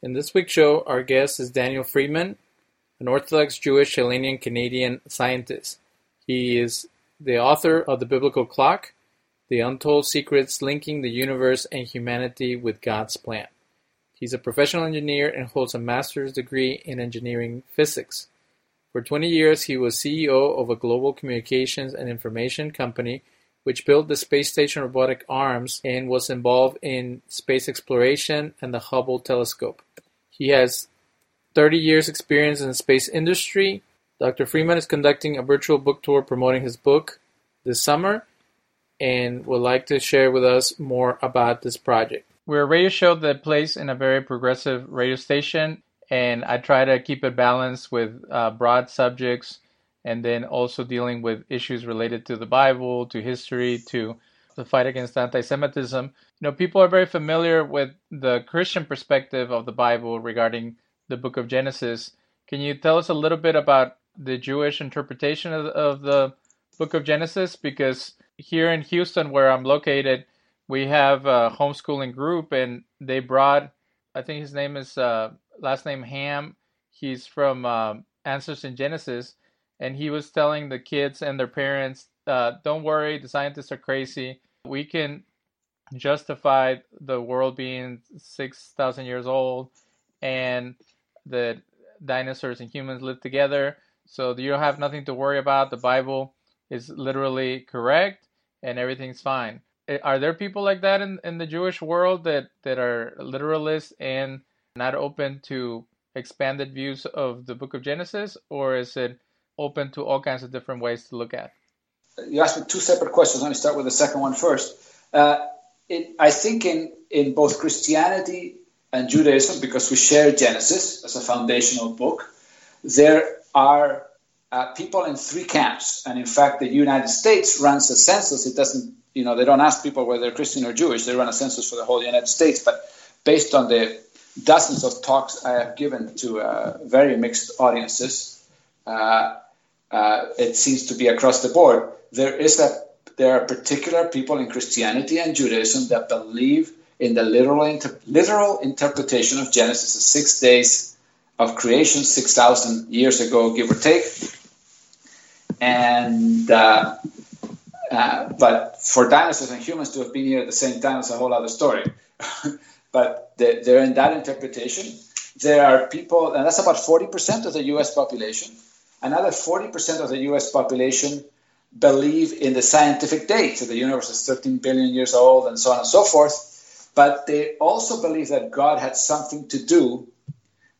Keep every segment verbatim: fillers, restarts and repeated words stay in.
In this week's show, our guest is Daniel Friedman, an Orthodox Jewish Hellenian-Canadian scientist. He is the author of The Biblical Clock, The Untold Secrets Linking the Universe and Humanity with God's Plan. He's a professional engineer and holds a master's degree in engineering physics. For twenty years, he was C E O of a global communications and information company which built the space station robotic arms and was involved in space exploration and the Hubble telescope. He has thirty years experience in the space industry. Doctor Friedman is conducting a virtual book tour promoting his book this summer and would like to share with us more about this project. We're a radio show that plays in a very progressive radio station, and I try to keep it balanced with uh, broad subjects, and then also dealing with issues related to the Bible, to history, to the fight against anti-Semitism. You know, people are very familiar with the Christian perspective of the Bible regarding the book of Genesis. Can you tell us a little bit about the Jewish interpretation of, of the book of Genesis? Because here in Houston, where I'm located, we have a homeschooling group, and they brought, I think his name is, uh, last name Ham. He's from uh, Answers in Genesis. And he was telling the kids and their parents, uh, don't worry, the scientists are crazy. We can justify the world being six thousand years old and the dinosaurs and humans live together. So you don't have nothing to worry about. The Bible is literally correct and everything's fine. Are there people like that in, in the Jewish world that, that are literalists and not open to expanded views of the book of Genesis? Or is it open to all kinds of different ways to look at? You asked me two separate questions. Let me start with the second one first. Uh, it, I think in, in both Christianity and Judaism, because we share Genesis as a foundational book, there are uh, people in three camps. And in fact, the United States runs a census. It doesn't, you know, they don't ask people whether they're Christian or Jewish. They run a census for the whole United States. But based on the dozens of talks I have given to uh, very mixed audiences, uh, Uh, it seems to be across the board. There is a there are particular people in Christianity and Judaism that believe in the literal inter- literal interpretation of Genesis, the six days of creation, six thousand years ago, give or take. And uh, uh, but for dinosaurs and humans to have been here at the same time is a whole other story. But they, they're in that interpretation. There are people, and that's about forty percent of the U S population. Another forty percent of the U S population believe in the scientific date. So the universe is thirteen billion years old and so on and so forth. But they also believe that God had something to do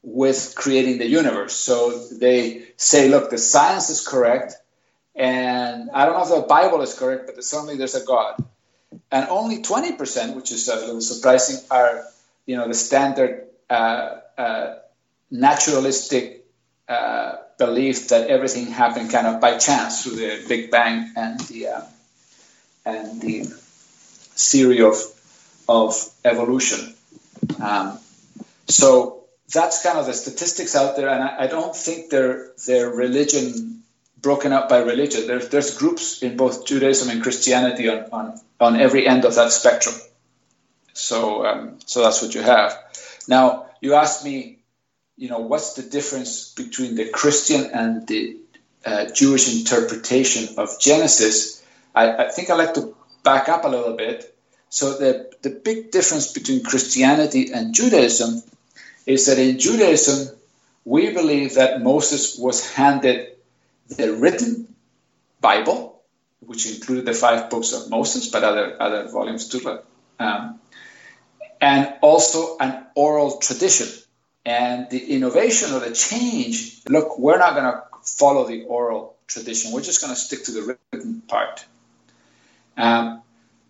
with creating the universe. So they say, look, the science is correct. And I don't know if the Bible is correct, but certainly there's a God. And only twenty percent, which is a little surprising, are, you know, the standard uh, uh, naturalistic uh belief that everything happened kind of by chance through the Big Bang and the uh, and the theory of of evolution. Um, so that's kind of the statistics out there, and I, I don't think they're they're religion broken up by religion. There's there's groups in both Judaism and Christianity on on, on every end of that spectrum. So um, so that's what you have. Now you asked me, you know, what's the difference between the Christian and the uh, Jewish interpretation of Genesis? I, I think I'd like to back up a little bit. So the, the big difference between Christianity and Judaism is that in Judaism, we believe that Moses was handed the written Bible, which included the five books of Moses, but other, other volumes too, um, and also an oral tradition. And the innovation or the change, look, we're not going to follow the oral tradition. We're just going to stick to the written part. Um,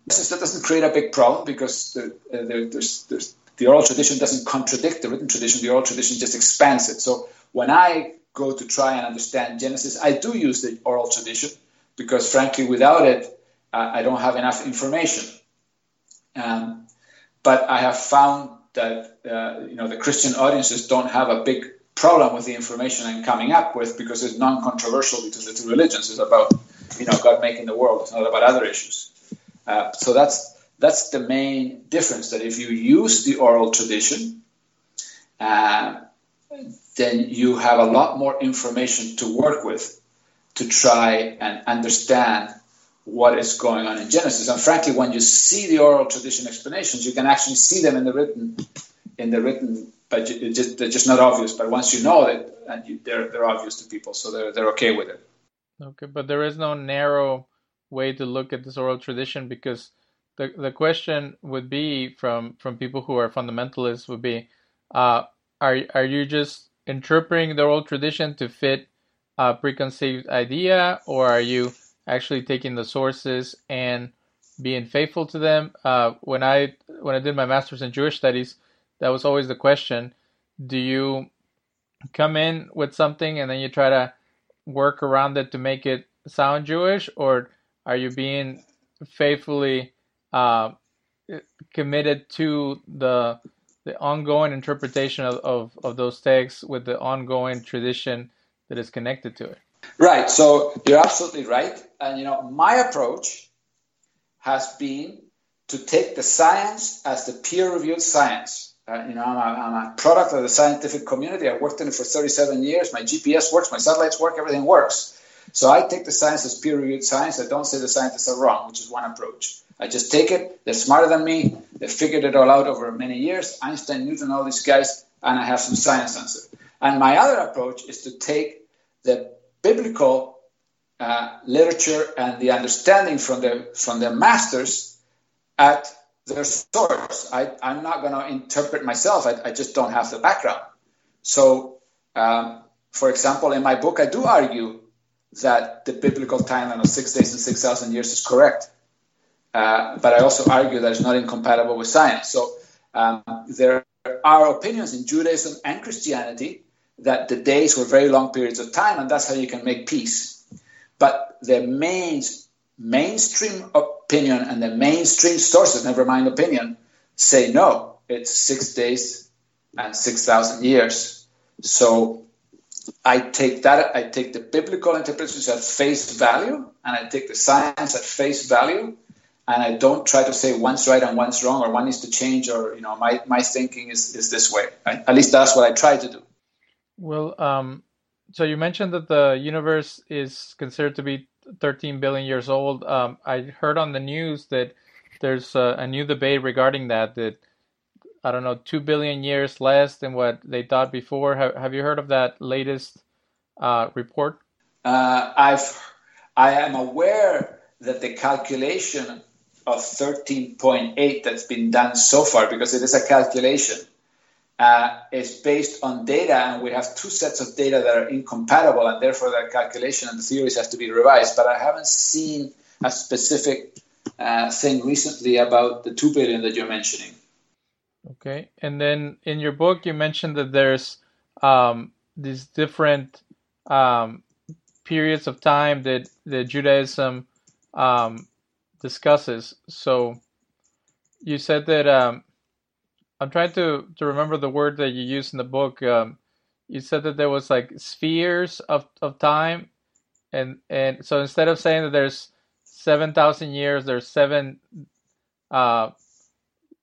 that doesn't create a big problem because the, uh, there, there's, there's, the oral tradition doesn't contradict the written tradition. The oral tradition just expands it. So when I go to try and understand Genesis, I do use the oral tradition because, frankly, without it, uh, I don't have enough information. Um, but I have found that uh, you know the Christian audiences don't have a big problem with the information I'm coming up with because it's non-controversial between the two religions. It's about you know God making the world. It's not about other issues. Uh, so that's that's the main difference. That if you use the oral tradition, uh, then you have a lot more information to work with to try and understand what is going on in Genesis. And frankly, when you see the oral tradition explanations, you can actually see them in the written, in the written, but just, they're just not obvious. But once you know it, and you, they're they're obvious to people, so they're they're okay with it. Okay, but there is no narrow way to look at this oral tradition, because the the question would be from from people who are fundamentalists would be, uh, are are you just interpreting the oral tradition to fit a preconceived idea, or are you actually taking the sources and being faithful to them? Uh, when I when I did my master's in Jewish studies, that was always the question: do you come in with something and then you try to work around it to make it sound Jewish, or are you being faithfully uh, committed to the the ongoing interpretation of, of, of those texts with the ongoing tradition that is connected to it? Right. So you're absolutely right. And, you know, my approach has been to take the science as the peer-reviewed science. Uh, you know, I'm a, I'm a product of the scientific community. I worked in it for thirty-seven years. My G P S works. My satellites work. Everything works. So I take the science as peer-reviewed science. I don't say the scientists are wrong, which is one approach. I just take it. They're smarter than me. They figured it all out over many years. Einstein, Newton, all these guys, and I have some science answer. And my other approach is to take the biblical uh, literature and the understanding from the from their masters at their source. I, I'm not going to interpret myself. I, I just don't have the background. So, um, for example, in my book, I do argue that the biblical timeline of six days and six thousand years is correct, uh, but I also argue that it's not incompatible with science. So um, there are opinions in Judaism and Christianity that the days were very long periods of time, and that's how you can make peace. But the main mainstream opinion and the mainstream sources, never mind opinion, say no, it's six days and six thousand years. So I take that, I take the biblical interpretations at face value, and I take the science at face value, and I don't try to say one's right and one's wrong, or one needs to change, or, you know, my, my thinking is, is this way. I, at least that's what I try to do. Well, um, so you mentioned that the universe is considered to be thirteen billion years old. Um, I heard on the news that there's a, a new debate regarding that, that, I don't know, two billion years less than what they thought before. Have, have you heard of that latest uh, report? Uh, I've, I am aware that the calculation of thirteen point eight that's been done so far, because it is a calculation, Uh, is based on data, and we have two sets of data that are incompatible, and therefore that calculation and the theories have to be revised. But I haven't seen a specific uh, thing recently about the two billion that you're mentioning. Okay. And then in your book, you mentioned that there's um, these different um, periods of time that, that Judaism um, discusses. So you said that... Um, I'm trying to, to remember the word that you used in the book. Um, you said that there was like spheres of, of time. And, and so instead of saying that there's seven thousand years, there's seven uh,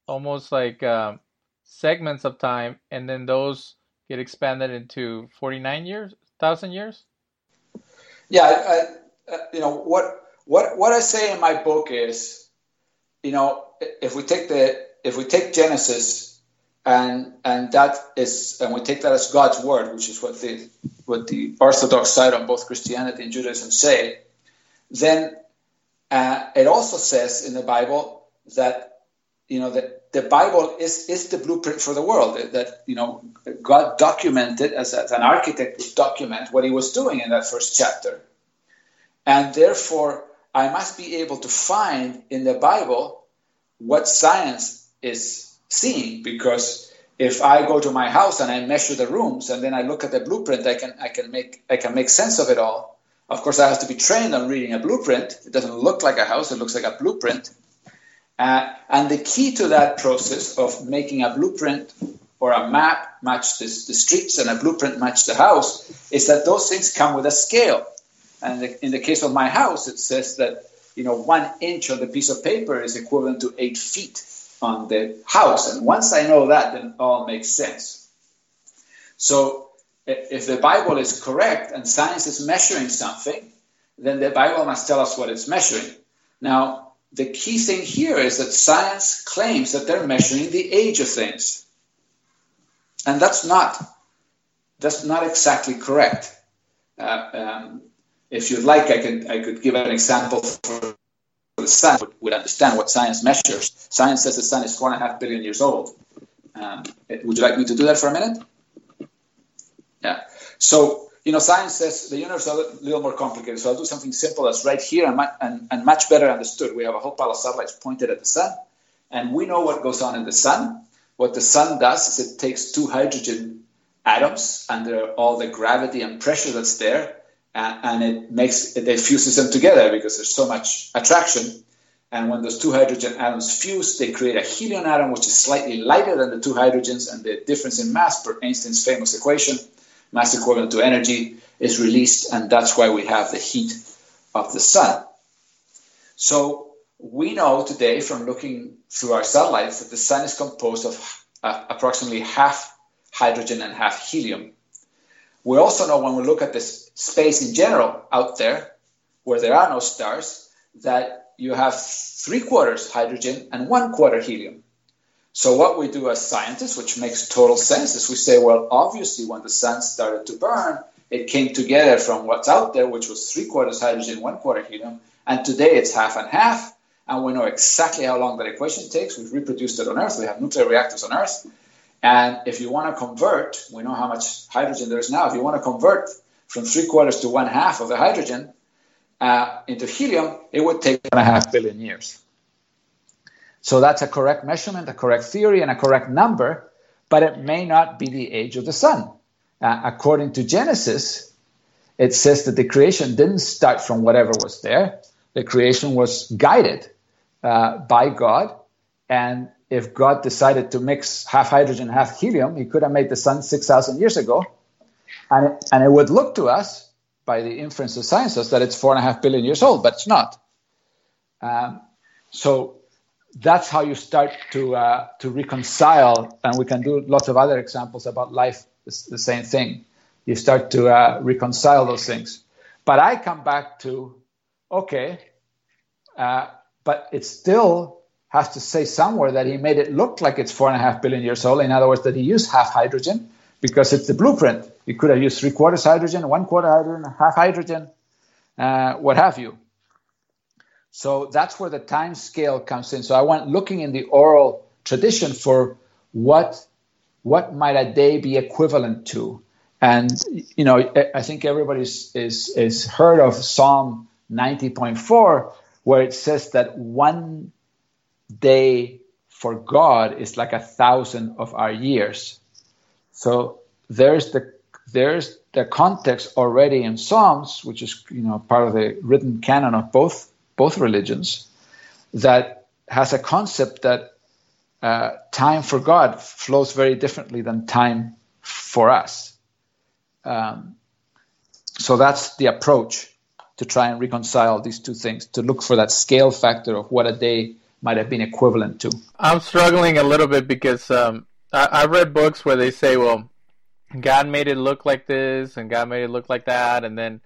almost like uh, segments of time. And then those get expanded into forty-nine thousand years. Yeah. I, I, you know, what, what, what I say in my book is, you know, if we take the, If we take Genesis and and that is and we take that as God's word, which is what the what the Orthodox side on both Christianity and Judaism say, then uh, it also says in the Bible that, you know, that the Bible is is the blueprint for the world. That, you know, God documented, as, as an architect would document what he was doing in that first chapter, and therefore I must be able to find in the Bible what science is seeing, because if I go to my house and I measure the rooms and then I look at the blueprint, I can I can make I can make sense of it all. Of course, I have to be trained on reading a blueprint. It doesn't look like a house; it looks like a blueprint. Uh, and the key to that process of making a blueprint or a map match the, the streets and a blueprint match the house is that those things come with a scale. And the, in the case of my house, it says that, you know, one inch on the piece of paper is equivalent to eight feet on the house, and once I know that, then all makes sense. So if the Bible is correct and science is measuring something, then the Bible must tell us what it's measuring. Now, the key thing here is that science claims that they're measuring the age of things. And that's not, that's not exactly correct. Uh, um, if you'd like, I can I could give an example for the sun. Would understand what science measures. Science says the sun is four and a half billion years old. Um, would you like me to do that for a minute? Yeah. So, you know, science says the universe is a little more complicated. So I'll do something simple that's right here and, and, and much better understood. We have a whole pile of satellites pointed at the sun, and we know what goes on in the sun. What the sun does is it takes two hydrogen atoms under all the gravity and pressure that's there, and, and it makes it, it fuses them together because there's so much attraction. And when those two hydrogen atoms fuse, they create a helium atom, which is slightly lighter than the two hydrogens, and the difference in mass per Einstein's famous equation, mass equivalent to energy, is released, and that's why we have the heat of the sun. So we know today from looking through our satellites that the sun is composed of uh, approximately half hydrogen and half helium. We also know when we look at this space in general out there, where there are no stars, that you have three quarters hydrogen and one quarter helium. So what we do as scientists, which makes total sense, is we say, well, obviously when the sun started to burn, it came together from what's out there, which was three quarters hydrogen, one quarter helium, and today it's half and half, and we know exactly how long that equation takes. We've reproduced it on Earth. We have nuclear reactors on Earth. And if you want to convert, we know how much hydrogen there is now. If you want to convert from three quarters to one half of the hydrogen uh, into helium, it would take one and a half billion years. So that's a correct measurement, a correct theory, and a correct number, but it may not be the age of the sun. Uh, according to Genesis, it says that the creation didn't start from whatever was there. The creation was guided uh, by God, and if God decided to mix half hydrogen, half helium, he could have made the sun six thousand years ago. And it, and it would look to us, by the inference of sciences, that it's four and a half billion years old, but it's not. Um, so that's how you start to uh, to reconcile, and we can do lots of other examples about life. It's the same thing. You start to uh, reconcile those things. But I come back to, okay, uh, but it's still has to say somewhere that he made it look like it's four and a half billion years old. In other words, that he used half hydrogen because it's the blueprint. He could have used three quarters hydrogen, one quarter hydrogen, half hydrogen, uh, what have you. So that's where the time scale comes in. So I went looking in the oral tradition for what what might a day be equivalent to. And, you know, I think everybody's is, is heard of Psalm ninety point four, where it says that one day for God is like a thousand of our years. So there's the there's the context already in Psalms, which is, you know, part of the written canon of both both religions, that has a concept that uh, time for God flows very differently than time for us. Um, so that's the approach to try and reconcile these two things, to look for that scale factor of what a day might have been equivalent to. I'm struggling a little bit because um, I, I've read books where they say, well, God made it look like this and God made it look like that, and then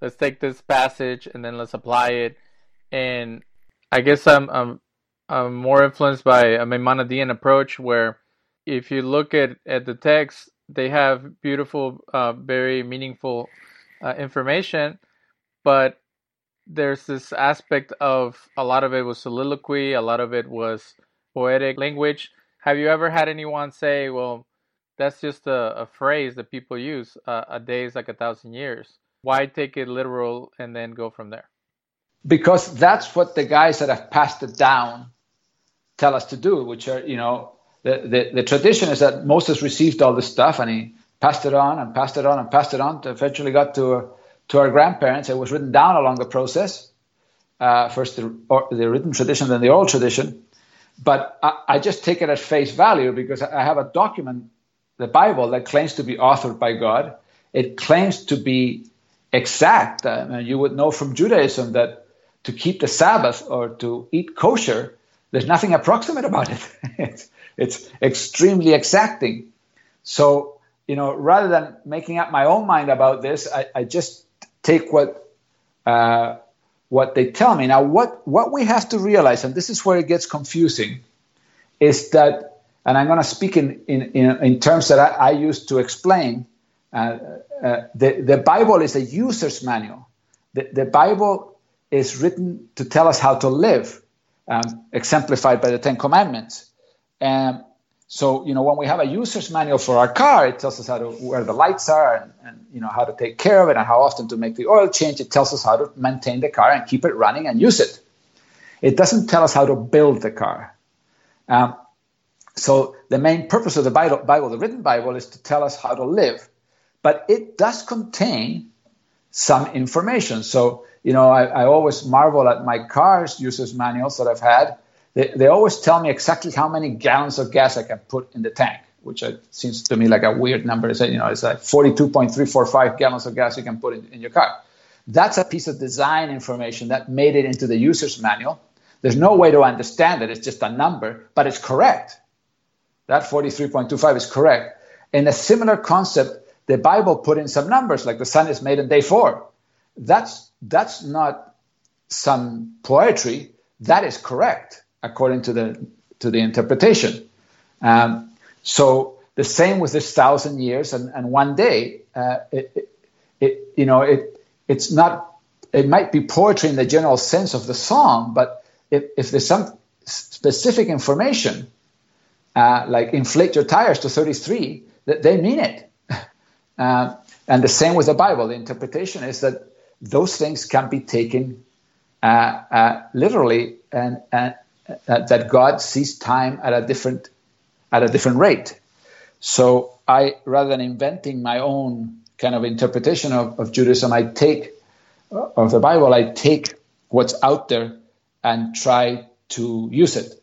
let's take this passage and then let's apply it. And I guess I'm I'm, I'm more influenced by a Maimonidean approach, where if you look at, at the text, they have beautiful, uh, very meaningful uh, information, but there's this aspect of a lot of it was soliloquy, a lot of it was poetic language. Have you ever had anyone say, well, that's just a, a phrase that people use, uh, a day is like a thousand years. Why take it literal and then go from there? Because that's what the guys that have passed it down tell us to do, which are, you know, the, the, the tradition is that Moses received all this stuff and he passed it on and passed it on and passed it on to eventually got to a, to our grandparents. It was written down along the process, uh, first the, or the written tradition, then the oral tradition. But I, I just take it at face value because I have a document, the Bible, that claims to be authored by God. It claims to be exact. I mean, you would know from Judaism that to keep the Sabbath or to eat kosher, there's nothing approximate about it. it's, it's extremely exacting. So you know, rather than making up my own mind about this, I, I just take what uh, what they tell me. Now, what, what we have to realize, and this is where it gets confusing, is that, and I'm going to speak in, in, in, in terms that I, I use to explain, uh, uh, the, the Bible is a user's manual. The, the Bible is written to tell us how to live, um, exemplified by the Ten Commandments. Um, so, you know, when we have a user's manual for our car, it tells us how to, where the lights are and, and, you know, how to take care of it and how often to make the oil change. It tells us how to maintain the car and keep it running and use it. It doesn't tell us how to build the car. Um, so the main purpose of the Bible, Bible, the written Bible, is to tell us how to live. But it does contain some information. So, you know, I, I always marvel at my car's user's manuals that I've had. They, they always tell me exactly how many gallons of gas I can put in the tank, which seems to me like a weird number. It's, you know, it's like forty-two point three four five gallons of gas you can put in, in your car. That's a piece of design information that made it into the user's manual. There's no way to understand it. It's just a number, but it's correct. That forty-three point two five is correct. In a similar concept, the Bible put in some numbers, like the sun is made in day four. That's, that's not some poetry. That is correct, according to the to the interpretation. Um, so the same with this thousand years and, and one day. Uh, it, it, it, you know, it it's not. It might be poetry in the general sense of the song, but if, if there's some specific information, uh, like inflate your tires to thirty-three, that they mean it. uh, and the same with the Bible. The interpretation is that those things can be taken uh, uh, literally and. and Uh, that God sees time at a different at a different rate. So I, rather than inventing my own kind of interpretation of, of Judaism, I take of the Bible, I take what's out there and try to use it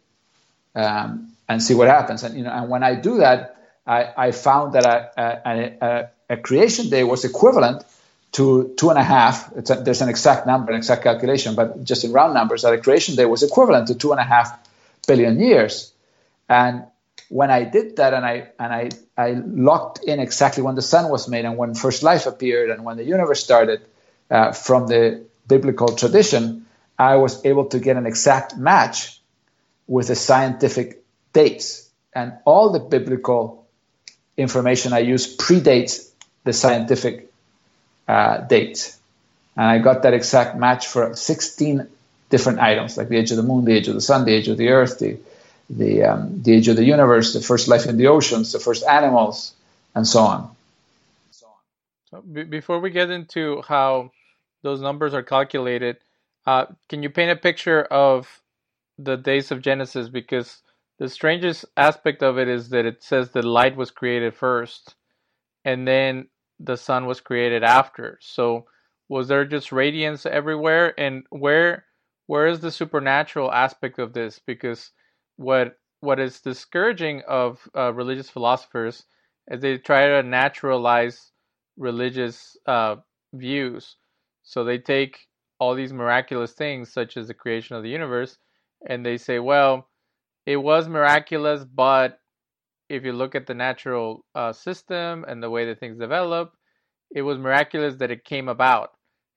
um, and see what happens. And you know, and when I do that, I, I found that a, a, a, a creation day was equivalent to two and a half, it's a, there's an exact number, an exact calculation, but just in round numbers, that a creation day was equivalent to two and a half billion years. And when I did that, and I and I, I locked in exactly when the sun was made and when first life appeared and when the universe started uh, from the biblical tradition, I was able to get an exact match with the scientific dates. And all the biblical information I use predates the scientific Uh, date, and I got that exact match for sixteen different items, like the age of the moon, the age of the sun, the age of the earth, the the, um, the age of the universe, the first life in the oceans, the first animals, and so on. So b- before we get into how those numbers are calculated, uh, can you paint a picture of the days of Genesis? Because the strangest aspect of it is that it says the light was created first, and then the sun was created after. So was there just radiance everywhere? And where where is the supernatural aspect of this? Because what what is discouraging of uh, religious philosophers is they try to naturalize religious uh, views. So they take all these miraculous things, such as the creation of the universe, and they say, well, it was miraculous, but if you look at the natural uh, system and the way that things develop, it was miraculous that it came about.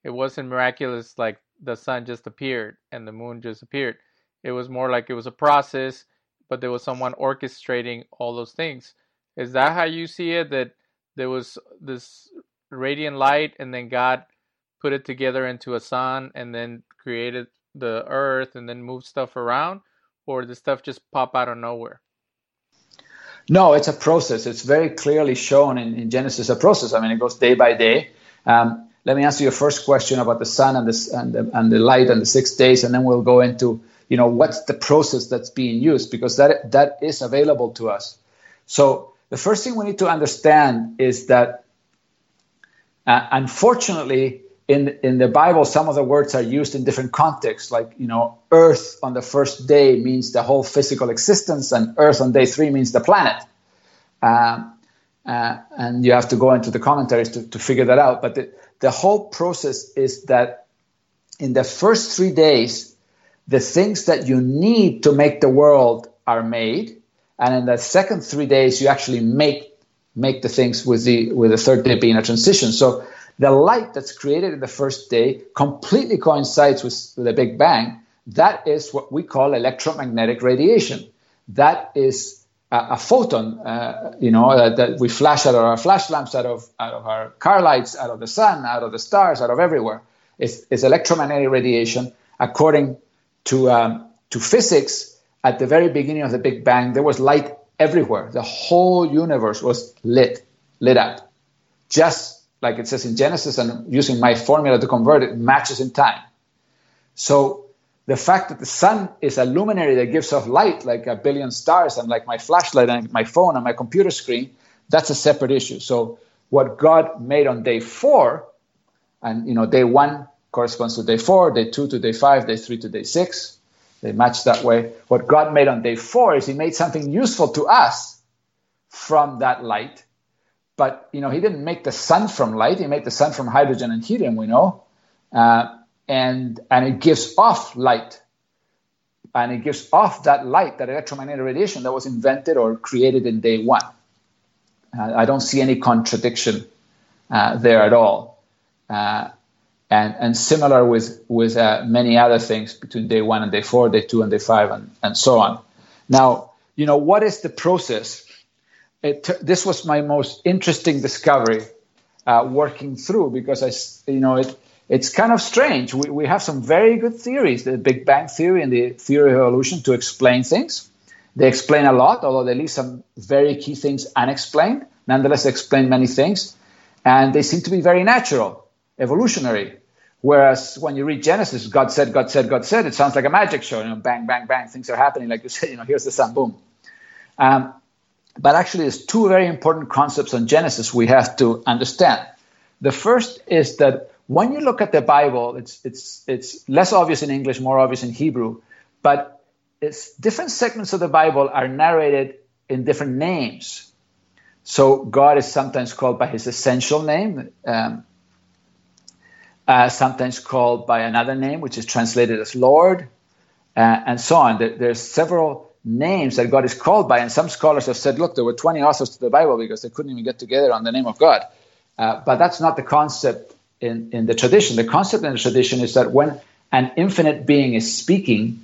It wasn't miraculous like the sun just appeared and the moon just appeared. It was more like it was a process, but there was someone orchestrating all those things. Is that how you see it? That there was this radiant light and then God put it together into a sun and then created the earth and then moved stuff around? Or did stuff just pop out of nowhere? No, it's a process. It's very clearly shown in, in Genesis, a process. I mean, it goes day by day. Um, let me answer your first question about the sun and the, and the and the light and the six days, and then we'll go into, you know, what's the process that's being used, because that that is available to us. So the first thing we need to understand is that, uh, unfortunately, in in the Bible, some of the words are used in different contexts, like, you know, earth on the first day means the whole physical existence, and earth on day three means the planet. Um, uh, and you have to go into the commentaries to, to figure that out. But the, the whole process is that in the first three days, the things that you need to make the world are made. And in the second three days, you actually make make the things with the with the third day being a transition. So the light that's created in the first day completely coincides with, with the Big Bang. That is what we call electromagnetic radiation. That is a, a photon, uh, you know, uh, that we flash out of our flash lamps, out of out of our car lights, out of the sun, out of the stars, out of everywhere. It's, it's electromagnetic radiation. According to um, to physics, at the very beginning of the Big Bang, there was light everywhere. The whole universe was lit, lit up, just like it says in Genesis. And using my formula to convert it, matches in time. So the fact that the sun is a luminary that gives off light like a billion stars and like my flashlight and my phone and my computer screen, that's a separate issue. So what God made on day four, and you know, day one corresponds to day four, day two to day five, day three to day six, they match that way. What God made on day four is he made something useful to us from that light. But you know, he didn't make the sun from light, he made the sun from hydrogen and helium, we know. Uh, And and it gives off light, and it gives off that light, that electromagnetic radiation that was invented or created in day one. Uh, I don't see any contradiction uh, there at all. Uh, and and similar with with uh, many other things between day one and day four, day two and day five, and, and so on. Now, you know, what is the process? It, this was my most interesting discovery uh, working through, because I, you know, it. It's kind of strange. We, we have some very good theories, the Big Bang theory and the theory of evolution, to explain things. They explain a lot, although they leave some very key things unexplained. Nonetheless, they explain many things, and they seem to be very natural, evolutionary. Whereas when you read Genesis, God said, God said, God said, it sounds like a magic show. You know, bang, bang, bang, things are happening. Like you said, you know, here's the sun, boom. Um, but actually, there's two very important concepts on Genesis we have to understand. The first is that when you look at the Bible, it's it's it's less obvious in English, more obvious in Hebrew, but it's different segments of the Bible are narrated in different names. So God is sometimes called by his essential name, um, uh, sometimes called by another name, which is translated as Lord, uh, and so on. There, there's several names that God is called by, and some scholars have said, look, there were twenty authors to the Bible because they couldn't even get together on the name of God. Uh, but that's not the concept In, in the tradition. The concept in the tradition is that when an infinite being is speaking,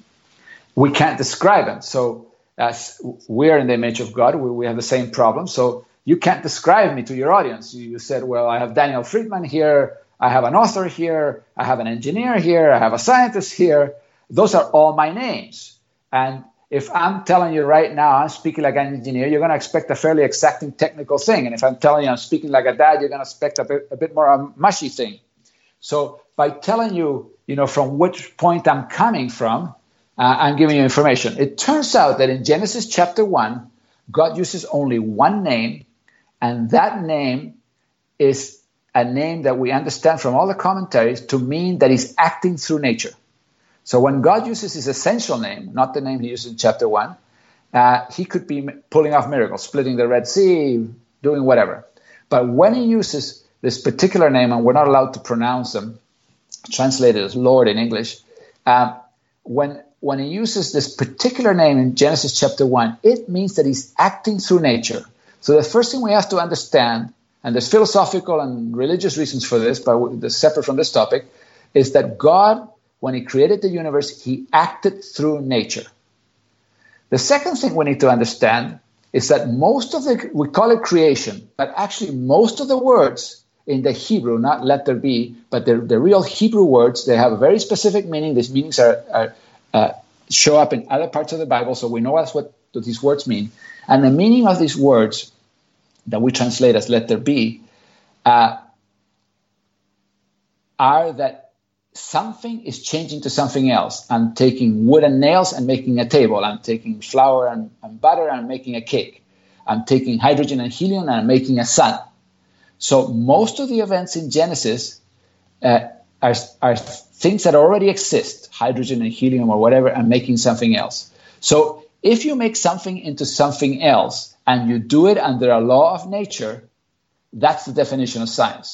we can't describe him. So as we're in the image of God, we, we have the same problem. So you can't describe me to your audience. You, you said, well, I have Daniel Friedman here, I have an author here, I have an engineer here, I have a scientist here. Those are all my names. And if I'm telling you right now I'm speaking like an engineer, you're going to expect a fairly exacting technical thing. And if I'm telling you I'm speaking like a dad, you're going to expect a bit, a bit more a mushy thing. So by telling you, you know, from which point I'm coming from, uh, I'm giving you information. It turns out that in Genesis chapter one, God uses only one name, and that name is a name that we understand from all the commentaries to mean that he's acting through nature. So when God uses his essential name, not the name he uses in chapter one, uh, he could be pulling off miracles, splitting the Red Sea, doing whatever. But when he uses this particular name, and we're not allowed to pronounce them, translated as Lord in English, uh, when when he uses this particular name in Genesis chapter one, it means that he's acting through nature. So the first thing we have to understand, and there's philosophical and religious reasons for this, but they're separate from this topic, is that God, when he created the universe, he acted through nature. The second thing we need to understand is that most of the, we call it creation, but actually most of the words in the Hebrew, not let there be, but the, the real Hebrew words, they have a very specific meaning. These meanings are, are uh, show up in other parts of the Bible, so we know that's what these words mean. And the meaning of these words that we translate as let there be uh, are that something is changing to something else. I'm taking wood and nails and making a table. I'm taking flour and, and butter and making a cake. I'm taking hydrogen and helium and I'm making a sun. So most of the events in Genesis uh, are, are things that already exist, hydrogen and helium or whatever, and making something else. So if you make something into something else and you do it under a law of nature, that's the definition of science.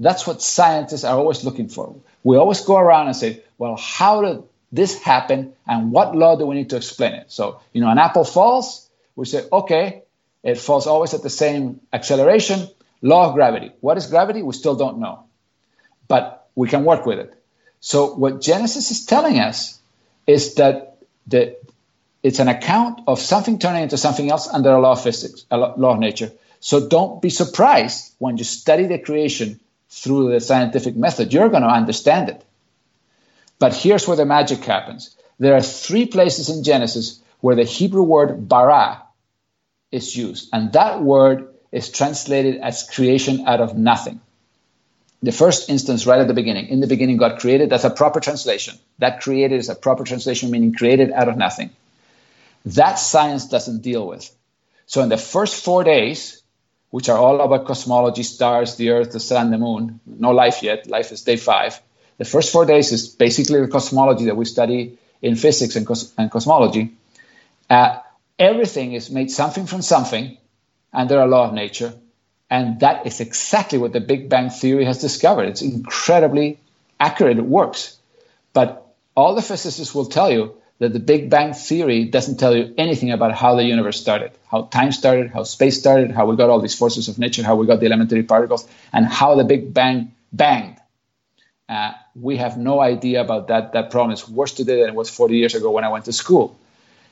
That's what scientists are always looking for. We always go around and say, well, how did this happen and what law do we need to explain it? So, you know, an apple falls, we say, okay, It falls always at the same acceleration. Law of gravity. What is gravity? We still don't know, but we can work with it. So what Genesis is telling us is that the, it's an account of something turning into something else under a law of physics, a law of nature. So don't be surprised when you study the creation through the scientific method. You're going to understand it. But here's where the magic happens. There are three places in Genesis where the Hebrew word bara is used, and that word is translated as creation out of nothing. The first instance right at the beginning, in the beginning God created, that's a proper translation. That created is a proper translation, meaning created out of nothing. That science doesn't deal with. So in the first four days, which are all about cosmology, stars, the earth, the sun, the moon, no life yet, life is day five. The first four days is basically the cosmology that we study in physics and, cos- and cosmology. Uh, everything is made something from something, under a law of nature, and that is exactly what the Big Bang Theory has discovered. It's incredibly accurate, it works. But all the physicists will tell you that the Big Bang Theory doesn't tell you anything about how the universe started, how time started, how space started, how we got all these forces of nature, how we got the elementary particles, and how the Big Bang banged. Uh, we have no idea about that. That problem is worse today than it was forty years ago when I went to school.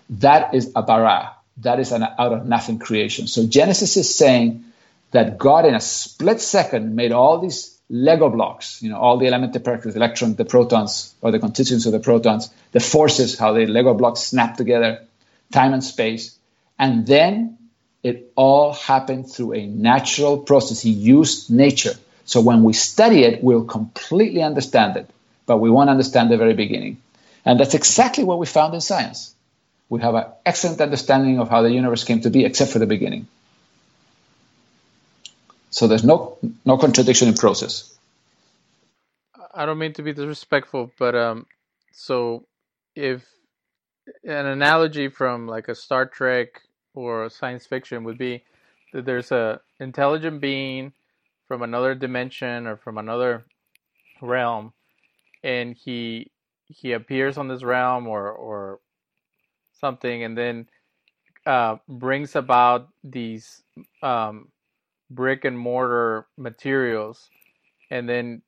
That is a bara. That is an out-of-nothing creation. So Genesis is saying that God in a split second made all these Lego blocks, you know, all the elementary particles, the electrons, the protons, or the constituents of the protons, the forces, how the Lego blocks snap together, time and space. And then it all happened through a natural process. He used nature. So when we study it, we'll completely understand it, but we won't understand the very beginning. And that's exactly what we found in science. We have an excellent understanding of how the universe came to be, except for the beginning. So there's no no contradiction in process. I don't mean to be disrespectful, but um, so if an analogy from like a Star Trek or science fiction would be that there's a intelligent being from another dimension or from another realm, and he he appears on this realm or or something, and then uh, brings about these um, brick and mortar materials, and then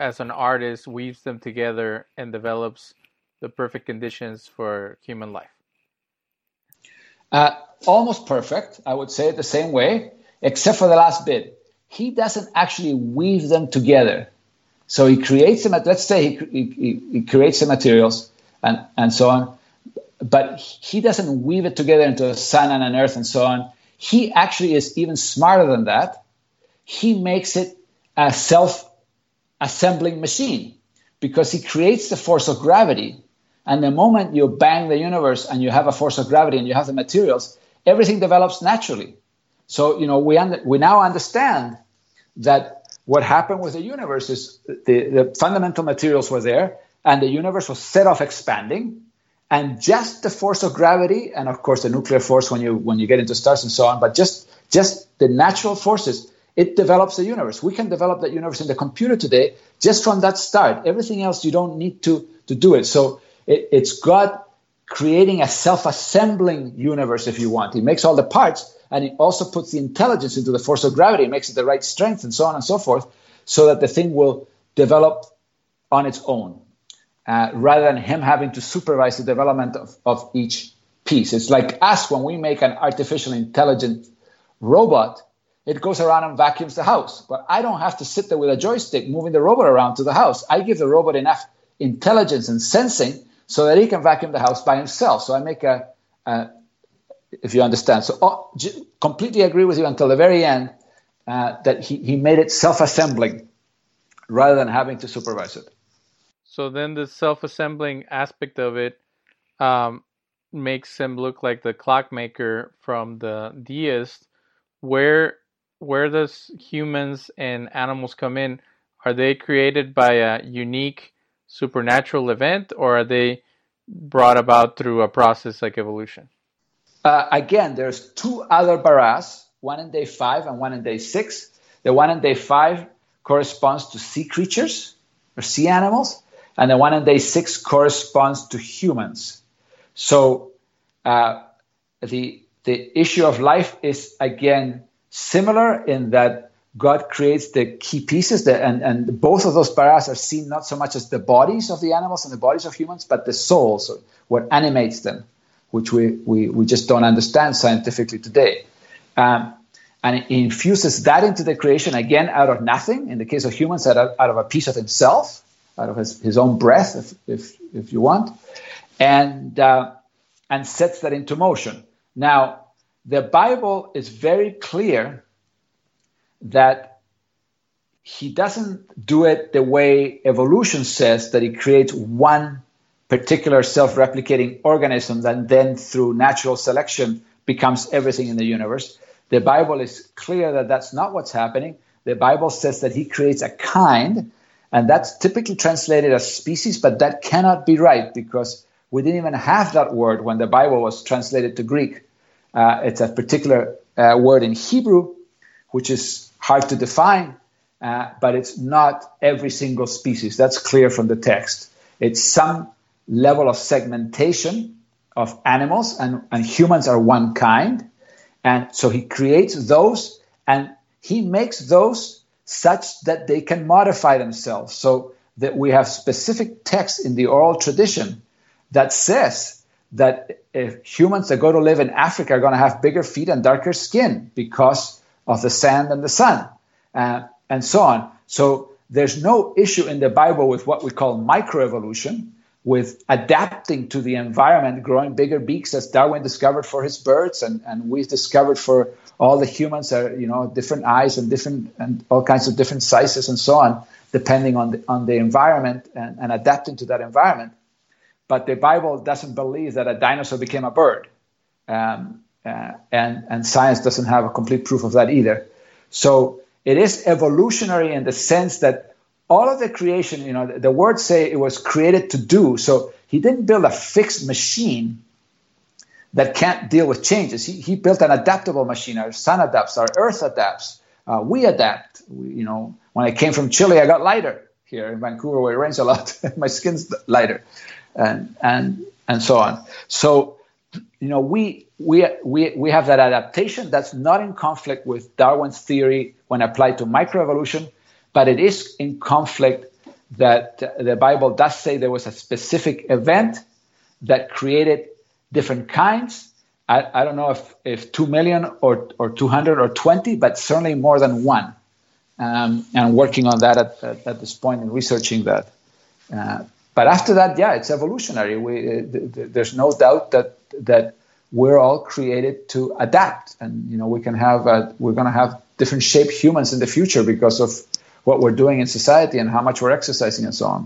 as an artist weaves them together and develops the perfect conditions for human life. Uh, almost perfect, I would say it the same way, except for the last bit. He doesn't actually weave them together. So he creates them, let's say he, he, he creates the materials and, and so on, but he doesn't weave it together into a sun and an earth and so on. He actually is even smarter than that. He makes it a self-assembling machine because he creates the force of gravity. And the moment you bang the universe and you have a force of gravity and you have the materials, everything develops naturally. So, you know, we under, we now understand that what happened with the universe is the, the fundamental materials were there and the universe was set off expanding. And just the force of gravity, and of course the nuclear force when you when you get into stars and so on, but just just the natural forces, it develops the universe. We can develop that universe in the computer today just from that start. Everything else you don't need to to do it. So it, it's God creating a self-assembling universe, if you want. He makes all the parts, and he also puts the intelligence into the force of gravity, makes it the right strength, and so on and so forth, so that the thing will develop on its own. Uh, rather than him having to supervise the development of, of each piece. It's like us when we make an artificial intelligent robot, it goes around and vacuums the house. But I don't have to sit there with a joystick moving the robot around to the house. I give the robot enough intelligence and sensing so that he can vacuum the house by himself. So I make a, a if you understand. So oh, j- completely agree with you until the very end uh, that he, he made it self-assembling rather than having to supervise it. So then the self-assembling aspect of it um, makes him look like the clockmaker from the deist. Where where does humans and animals come in? Are they created by a unique supernatural event, or are they brought about through a process like evolution? Uh, again, there's two other baras, one in day five and one in day six. The one in day five corresponds to sea creatures or sea animals. And the one in day six corresponds to humans. So uh, the, the The issue of life is, again, similar in that God creates the key pieces, the, and, and both of those paras are seen not so much as the bodies of the animals and the bodies of humans, but the soul, so what animates them, which we, we, we just don't understand scientifically today. Um, and it infuses that into the creation, again, out of nothing. In the case of humans, out of, out of a piece of himself, out of his, his own breath, if, if, if you want, and uh, and sets that into motion. Now, the Bible is very clear that he doesn't do it the way evolution says, that he creates one particular self-replicating organism that then through natural selection becomes everything in the universe. The Bible is clear that that's not what's happening. The Bible says that he creates a kind, and that's typically translated as species, but that cannot be right because we didn't even have that word when the Bible was translated to Greek. Uh, it's a particular uh, word in Hebrew, which is hard to define, uh, but it's not every single species. That's clear from the text. It's some level of segmentation of animals, and, and humans are one kind. And so he creates those, and he makes those such that they can modify themselves. So that we have specific texts in the oral tradition that says that if humans that go to live in Africa are going to have bigger feet and darker skin because of the sand and the sun, uh, and so on. So there's no issue in the Bible with what we call microevolution, with adapting to the environment, growing bigger beaks as Darwin discovered for his birds, and, and we discovered for all the humans are, you know, different eyes and different and all kinds of different sizes and so on, depending on the, on the environment and, and adapting to that environment. But the Bible doesn't believe that a dinosaur became a bird, um, uh, and, and science doesn't have a complete proof of that either. So it is evolutionary in the sense that all of the creation, you know, the, the words say it was created to do. So he didn't build a fixed machine that can't deal with changes. He, he built an adaptable machine. Our sun adapts, our earth adapts, uh, we adapt. We, you know, when I came from Chile, I got lighter here in Vancouver where it rains a lot. My skin's lighter. And and and so on. So, you know, we we we we have that adaptation that's not in conflict with Darwin's theory when applied to microevolution, but it is in conflict that the Bible does say there was a specific event that created different kinds. I, I don't know if, if two million or or two hundred or twenty, but certainly more than one. Um, and working on that at, at, at this point and researching that. Uh, But after that, yeah, it's evolutionary. We, uh, th- th- there's no doubt that that we're all created to adapt, and you know we can have a, we're going to have different shaped humans in the future because of what we're doing in society and how much we're exercising and so on.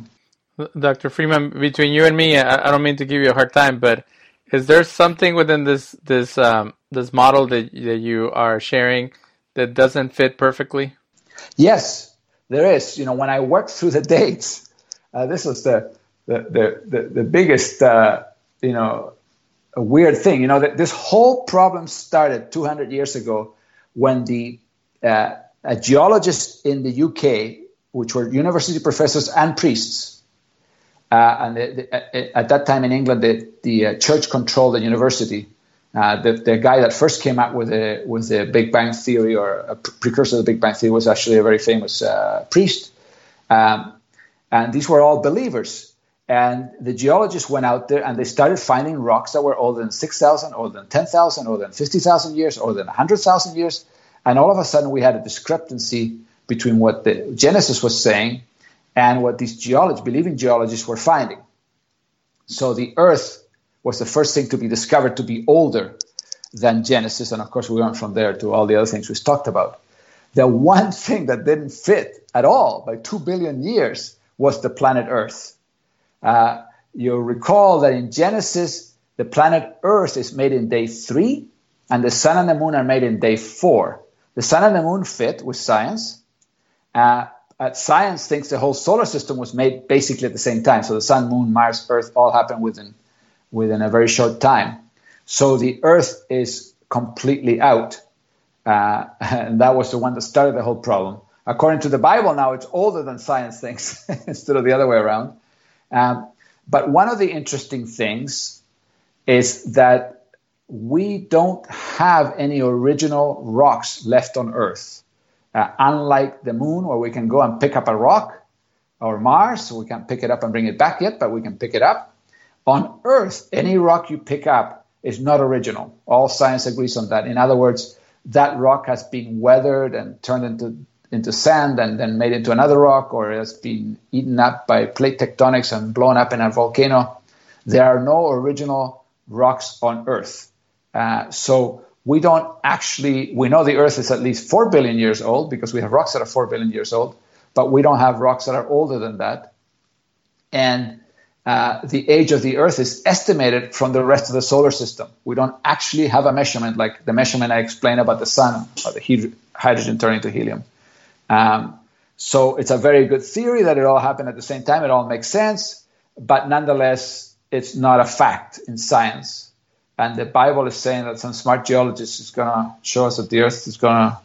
Doctor Friedman, between you and me, I, I don't mean to give you a hard time, but is there something within this this um, this model that that you are sharing that doesn't fit perfectly? Yes, there is. You know, when I work through the dates, uh, this was the The, the, the biggest, uh, you know, a weird thing, you know, that this whole problem started two hundred years ago when the uh, a geologist in the U K, which were university professors and priests, uh, and the, the, at that time in England, the, the uh, church controlled the university. Uh, the, the guy that first came up with the, with the Big Bang Theory, or a precursor to the Big Bang Theory, was actually a very famous uh, priest. Um, and these were all believers. And the geologists went out there and they started finding rocks that were older than six thousand, older than ten thousand, older than fifty thousand years, older than one hundred thousand years. And all of a sudden we had a discrepancy between what the Genesis was saying and what these geologists, believing geologists, were finding. So the Earth was the first thing to be discovered to be older than Genesis. And of course we went from there to all the other things we talked about. The one thing that didn't fit at all by two billion years was the planet Earth. Uh, you'll recall that in Genesis, the planet Earth is made in day three, and the sun and the moon are made in day four. The sun and the moon fit with science. Uh, science thinks the whole solar system was made basically at the same time. So the sun, moon, Mars, Earth all happened within, within a very short time. So the Earth is completely out. Uh, and that was the one that started the whole problem. According to the Bible now, it's older than science thinks instead of the other way around. Um, but one of the interesting things is that we don't have any original rocks left on Earth. Uh, unlike the moon, where we can go and pick up a rock, or Mars, we can't pick it up and bring it back yet, but we can pick it up. On Earth, any rock you pick up is not original. All science agrees on that. In other words, that rock has been weathered and turned into into sand and then made into another rock, or has been eaten up by plate tectonics and blown up in a volcano. There are no original rocks on Earth. Uh, so we don't actually, we know the Earth is at least four billion years old because we have rocks that are four billion years old, but we don't have rocks that are older than that. And uh, the age of the Earth is estimated from the rest of the solar system. We don't actually have a measurement like the measurement I explained about the sun, or the he- hydrogen turning to helium. Um, so it's a very good theory that it all happened at the same time. It all makes sense, but nonetheless, it's not a fact in science. And the Bible is saying that some smart geologist is going to show us that the Earth is going to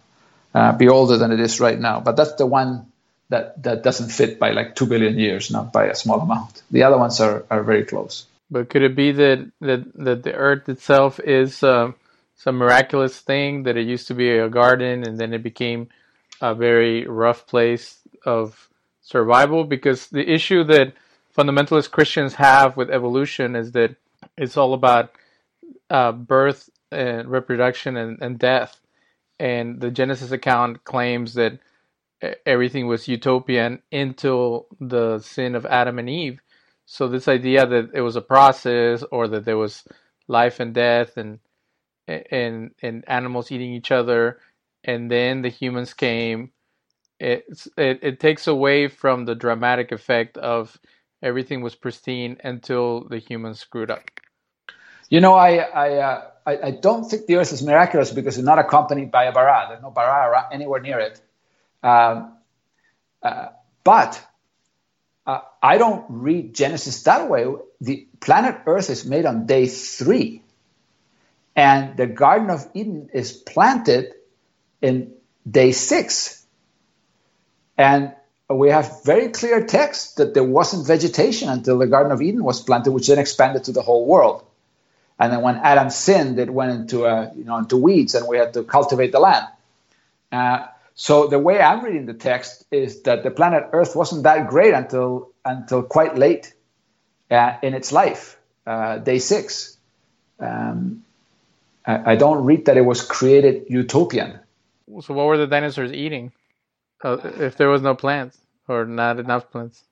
uh, be older than it is right now. But that's the one that, that doesn't fit by like two billion years, not by a small amount. The other ones are, are very close. But could it be that, that, that the Earth itself is uh, some miraculous thing, that it used to be a garden and then it became a very rough place of survival? Because the issue that fundamentalist Christians have with evolution is that it's all about Uh, birth and reproduction and, and death, and the Genesis account claims that everything was utopian until the sin of Adam and Eve. So this idea that it was a process, or that there was life and death, and and and animals eating each other, and then the humans came, it it, it takes away from the dramatic effect of everything was pristine until the humans screwed up. You know, I I, uh, I I don't think the Earth is miraculous because it's not accompanied by a bara. There's no bara around, anywhere near it. Um, uh, but uh, I don't read Genesis that way. The planet Earth is made on day three. And the Garden of Eden is planted in day six. And we have very clear text that there wasn't vegetation until the Garden of Eden was planted, which then expanded to the whole world. And then when Adam sinned, it went into uh, you know into weeds, and we had to cultivate the land. Uh, so the way I'm reading the text is that the planet Earth wasn't that great until until quite late uh, in its life, uh, day six. Um, I, I don't read that it was created utopian. So what were the dinosaurs eating uh, if there was no plants or not enough plants?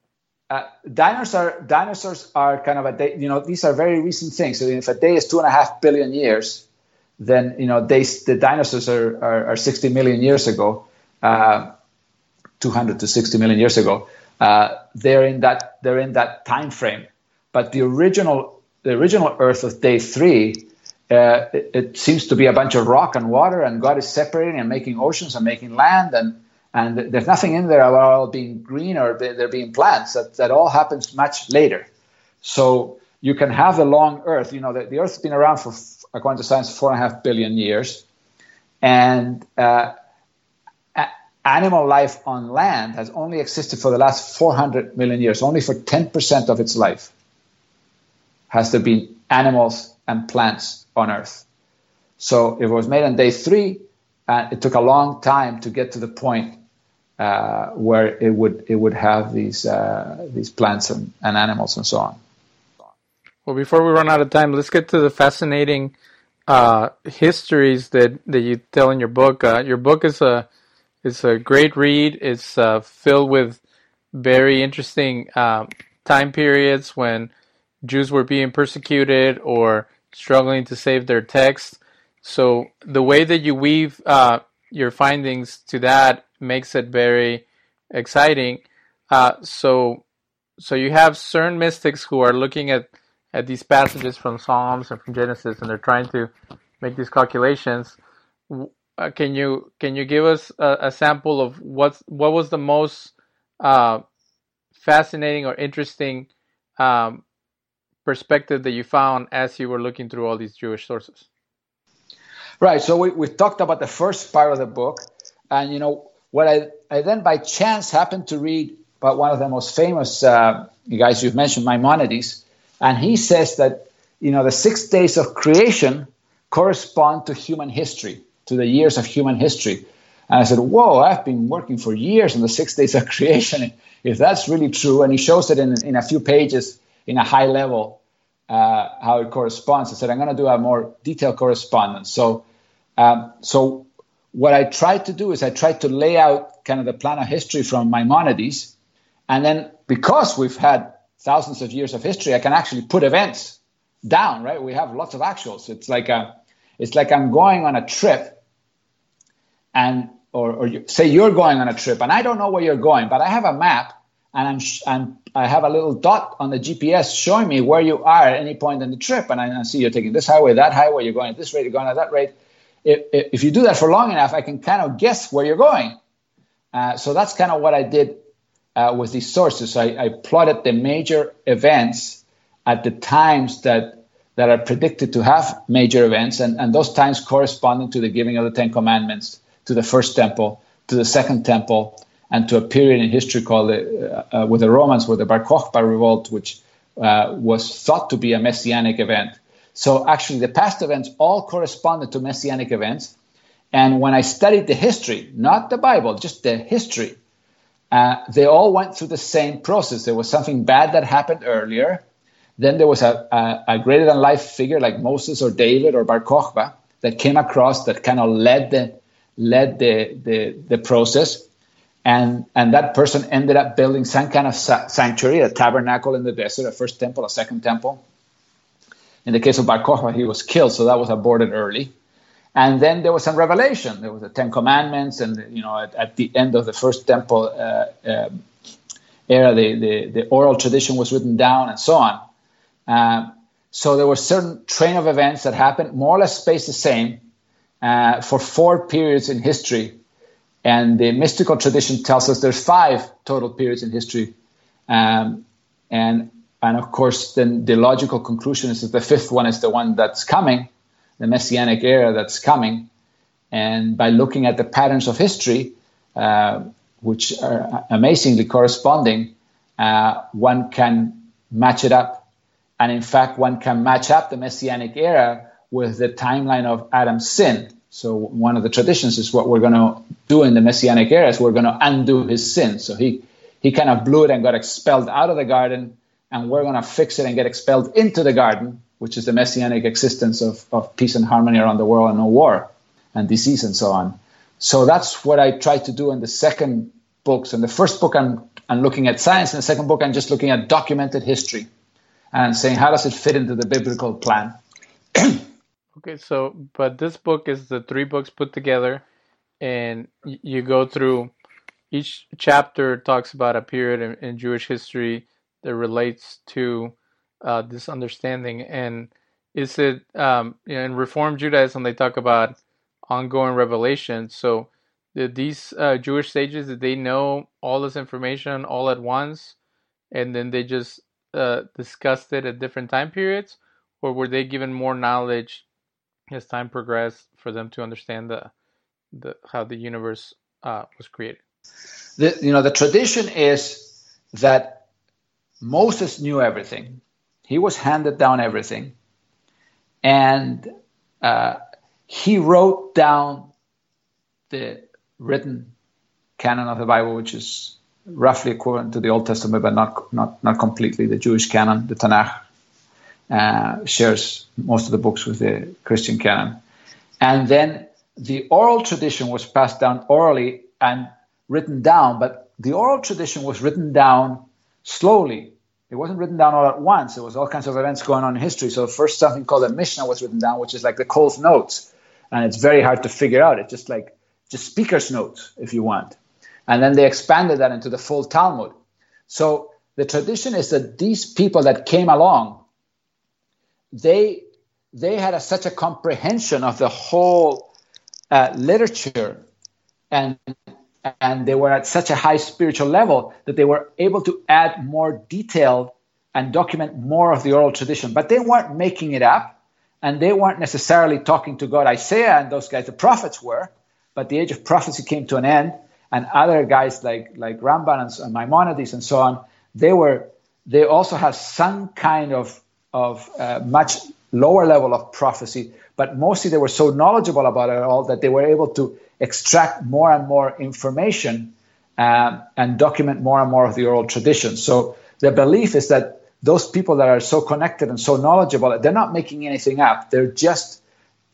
Uh, dinosaurs, are, dinosaurs are kind of a day, you know, these are very recent things. So if a day is two and a half billion years, then, you know, they, the dinosaurs are, are, are sixty million years ago, uh, two hundred to sixty million years ago. Uh, they're in that, they're in that time frame. But the original, the original Earth of day three, uh, it, it seems to be a bunch of rock and water, and God is separating and making oceans and making land, and And there's nothing in there about all being green or there being plants. That, that all happens much later. So you can have the long Earth. You know, the, the Earth's been around for, according to science, four and a half billion years. And uh, a- animal life on land has only existed for the last four hundred million years. Only for ten percent of its life has there been animals and plants on Earth. So it was made on day three. And uh, it took a long time to get to the point uh, where it would it would have these uh, these plants and, and animals and so on. Well, before we run out of time, let's get to the fascinating uh, histories that, that you tell in your book. Uh, your book is a is a great read. It's uh, filled with very interesting uh, time periods when Jews were being persecuted or struggling to save their text. So the way that you weave uh, your findings to that makes it very exciting. Uh, so so you have certain mystics who are looking at, at these passages from Psalms and from Genesis, and they're trying to make these calculations. Uh, can you can you give us a, a sample of what's, what was the most uh, fascinating or interesting um, perspective that you found as you were looking through all these Jewish sources? Right, so we, we talked about the first part of the book, and you know what I, I then by chance happened to read about one of the most famous uh, you guys you've mentioned, Maimonides, and he says that you know the six days of creation correspond to human history, to the years of human history. And I said, whoa, I've been working for years on the six days of creation. If that's really true, and he shows it in, in a few pages in a high level, uh, how it corresponds. I said, I'm going to do a more detailed correspondence. So um, so what I tried to do is I tried to lay out kind of the plan of history from Maimonides. And then because we've had thousands of years of history, I can actually put events down, right? We have lots of actuals. It's like a, it's like I'm going on a trip, and or, or you, say you're going on a trip, and I don't know where you're going, but I have a map, and I'm, sh- I'm I have a little dot on the G P S showing me where you are at any point in the trip, and I, and I see you're taking this highway, that highway, you're going at this rate, you're going at that rate. If, if you do that for long enough, I can kind of guess where you're going. Uh, so that's kind of what I did uh, with these sources. So I, I plotted the major events at the times that, that are predicted to have major events, and, and those times corresponding to the giving of the Ten Commandments, to the First Temple, to the Second Temple, and to a period in history called the, uh, uh, with the Romans, with the Bar Kokhba revolt, which uh, was thought to be a messianic event. So actually the past events all corresponded to messianic events. And when I studied the history, not the Bible, just the history, uh, they all went through the same process. There was something bad that happened earlier. Then there was a, a, a greater-than-life figure like Moses or David or Bar Kokhba that came across that kind of led the led the the, the process, and and that person ended up building some kind of sanctuary, a tabernacle in the desert, a first temple, a second temple. In the case of Bar Kokhba, he was killed, so that was aborted early. And then there was some revelation. There was the Ten Commandments, and you know, at, at the end of the first temple uh, uh, era, the, the the oral tradition was written down, and so on. Uh, so there were certain train of events that happened, more or less spaced the same, uh, for four periods in history. And the mystical tradition tells us there's five total periods in history. Um, and and of course, then the logical conclusion is that the fifth one is the one that's coming, the Messianic era that's coming. And by looking at the patterns of history, uh, which are amazingly corresponding, uh, one can match it up. And in fact, one can match up the Messianic era with the timeline of Adam's sin. So one of the traditions is what we're going to do in the Messianic era is we're going to undo his sin. So he, he kind of blew it and got expelled out of the garden, and we're going to fix it and get expelled into the garden, which is the Messianic existence of, of peace and harmony around the world and no war and disease and so on. So that's what I tried to do in the second book. So in the first book, I'm, I'm looking at science. In the second book, I'm just looking at documented history and saying, how does it fit into the biblical plan? Okay, so, but this book is the three books put together, and you go through, each chapter talks about a period in, in Jewish history that relates to uh, this understanding. And is it, um, you know, in Reform Judaism, they talk about ongoing revelation. So did these uh, Jewish sages, did they know all this information all at once, and then they just Uh, discussed it at different time periods, or were they given more knowledge as time progressed for them to understand the, the how the universe uh, was created? The, you know, the tradition is that Moses knew everything. He was handed down everything, and uh, he wrote down the written canon of the Bible, which is roughly equivalent to the Old Testament, but not not not completely. The Jewish canon, the Tanakh, uh, shares most of the books with the Christian canon. And then the oral tradition was passed down orally and written down, but the oral tradition was written down slowly. It wasn't written down all at once. There was all kinds of events going on in history. So first something called a Mishnah was written down, which is like the Cole's notes. And it's very hard to figure out. It's just like just speaker's notes, if you want. And then they expanded that into the full Talmud. So the tradition is that these people that came along, they they had a, such a comprehension of the whole uh, literature, and and they were at such a high spiritual level that they were able to add more detail and document more of the oral tradition. But they weren't making it up, and they weren't necessarily talking to God. Isaiah and those guys, the prophets were, but the age of prophecy came to an end. And other guys like like Ramban and Maimonides and so on, they were they also had some kind of of uh, much lower level of prophecy, but mostly they were so knowledgeable about it all that they were able to extract more and more information um, and document more and more of the oral tradition. So the belief is that those people that are so connected and so knowledgeable, they're not making anything up. They're just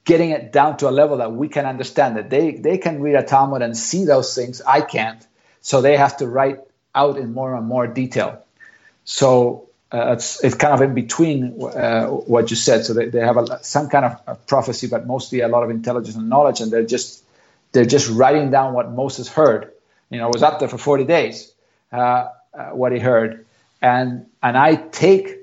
getting it down to a level that we can understand, that they, they can read a Talmud and see those things I can't. So they have to write out in more and more detail. So uh, it's, it's kind of in between uh, what you said. So they, they have a, some kind of a prophecy, but mostly a lot of intelligence and knowledge. And they're just they're just writing down what Moses heard. You know, was up there for forty days, uh, uh, what he heard. And, and I take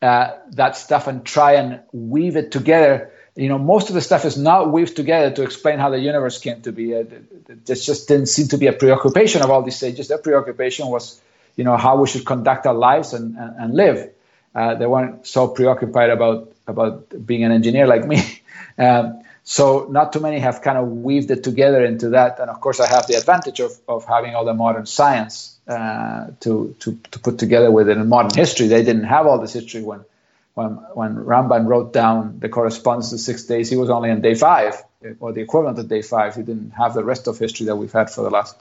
uh, that stuff and try and weave it together. You know, most of the stuff is not weaved together to explain how the universe came to be. Uh, there just didn't seem to be a preoccupation of all these sages. Their preoccupation was, you know, how we should conduct our lives and, and, and live. Uh, they weren't so preoccupied about, about being an engineer like me. um, so not too many have kind of weaved it together into that. And, of course, I have the advantage of, of having all the modern science uh, to, to, to put together with it. In modern history, they didn't have all this history when When, when Ramban wrote down the correspondence to six days, he was only on day five, or the equivalent of day five. He didn't have the rest of history that we've had for the last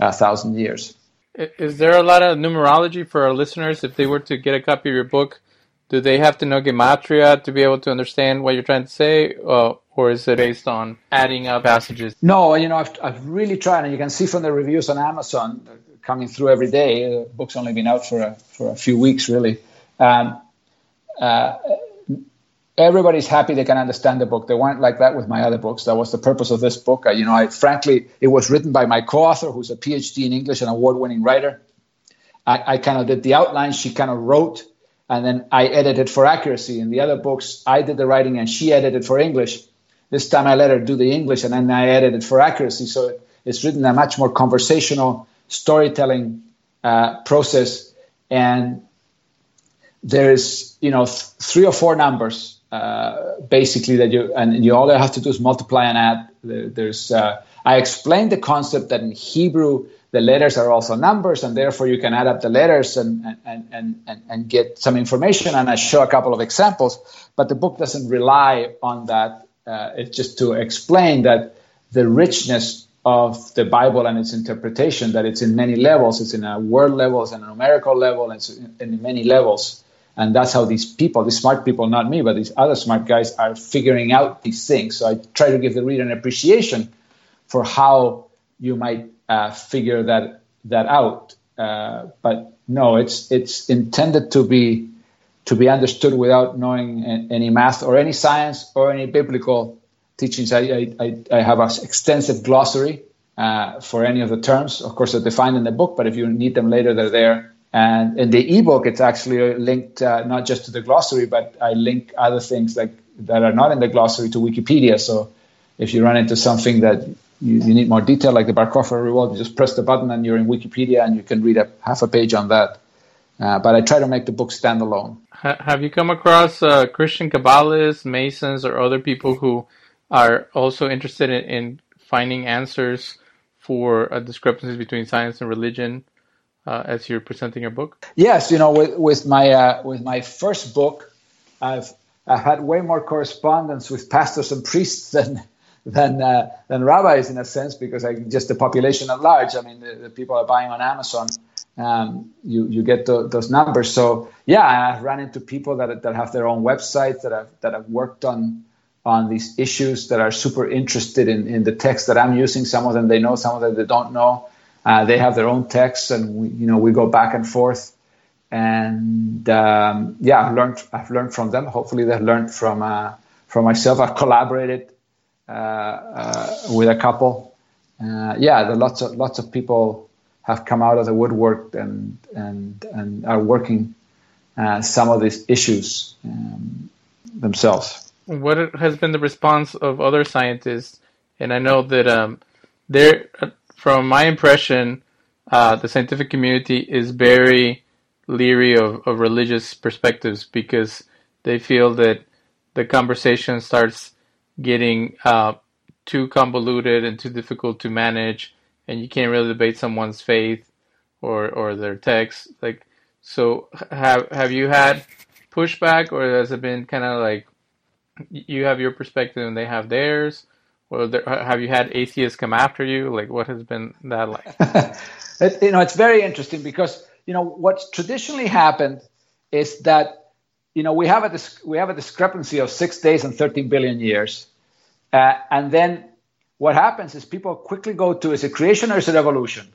uh, thousand years. Is there a lot of numerology for our listeners? If they were to get a copy of your book, do they have to know Gematria to be able to understand what you're trying to say? Uh, or is it based on adding up passages? No, you know, I've, I've really tried, and you can see from the reviews on Amazon coming through every day. The book's only been out for a, for a few weeks, really. Um, Uh, everybody's happy they can understand the book. They weren't like that with my other books. That was the purpose of this book. I, you know, I frankly, it was written by my co-author, who's a P H D in English, an award-winning writer. I, I kind of did the outline. She kind of wrote, and then I edited for accuracy. In the other books, I did the writing, and she edited for English. This time I let her do the English, and then I edited for accuracy. So it's written a much more conversational storytelling uh, process, and there is, you know, th- three or four numbers, uh, basically, that you, and you all have to do is multiply and add. There, there's, uh, I explained the concept that in Hebrew, the letters are also numbers, and therefore you can add up the letters and, and, and, and, and get some information. And I show a couple of examples, but the book doesn't rely on that. Uh, it's just to explain that the richness of the Bible and its interpretation, that it's in many levels. It's in a word level, it's in a numerical level, it's in, in many levels. And that's how these people, these smart people, not me, but these other smart guys are figuring out these things. So I try to give the reader an appreciation for how you might uh, figure that that out. Uh, but no, it's it's intended to be to be understood without knowing any math or any science or any biblical teachings. I, I, I have an extensive glossary uh, for any of the terms. Of course, they're defined in the book, but if you need them later, they're there. And in the ebook, it's actually linked uh, not just to the glossary, but I link other things like that are not in the glossary to Wikipedia. So if you run into something that you, you need more detail, like the Bar Kokhba reward, you just press the button and you're in Wikipedia and you can read a half a page on that. Uh, but I try to make the book standalone. Have you come across uh, Christian Kabbalists, Masons, or other people who are also interested in, in finding answers for uh, discrepancies between science and religion? Uh, as you're presenting your book? Yes, you know, with, with my uh, with my first book, I've I've had way more correspondence with pastors and priests than than uh, than rabbis in a sense, because I just the population at large. I mean, the, the people are buying on Amazon. Um, you you get the, those numbers. So yeah, I've run into people that that have their own websites that have that have worked on on these issues, that are super interested in in the text that I'm using. Some of them they know, some of them they don't know. Uh, they have their own texts, and we, you know, we go back and forth. And um, yeah, I've learned. I've learned from them. Hopefully, they've learned from uh, from myself. I've collaborated uh, uh, with a couple. Uh, yeah, there are lots of lots of people have come out of the woodwork and and and are working uh, some of these issues um, themselves. What has been the response of other scientists? And I know that um, they're. From my impression, uh, the scientific community is very leery of, of religious perspectives because they feel that the conversation starts getting uh, too convoluted and too difficult to manage, and you can't really debate someone's faith or, or their text. Like, so have have you had pushback, or has it been kind of like you have your perspective and they have theirs? Or there, have you had atheists come after you? Like, what has been that like? it, you know, it's very interesting because, you know, what's traditionally happened is that, you know, we have a, dis- we have a discrepancy of six days and thirteen billion years. Uh, and then what happens is people quickly go to, is it creation or is it evolution?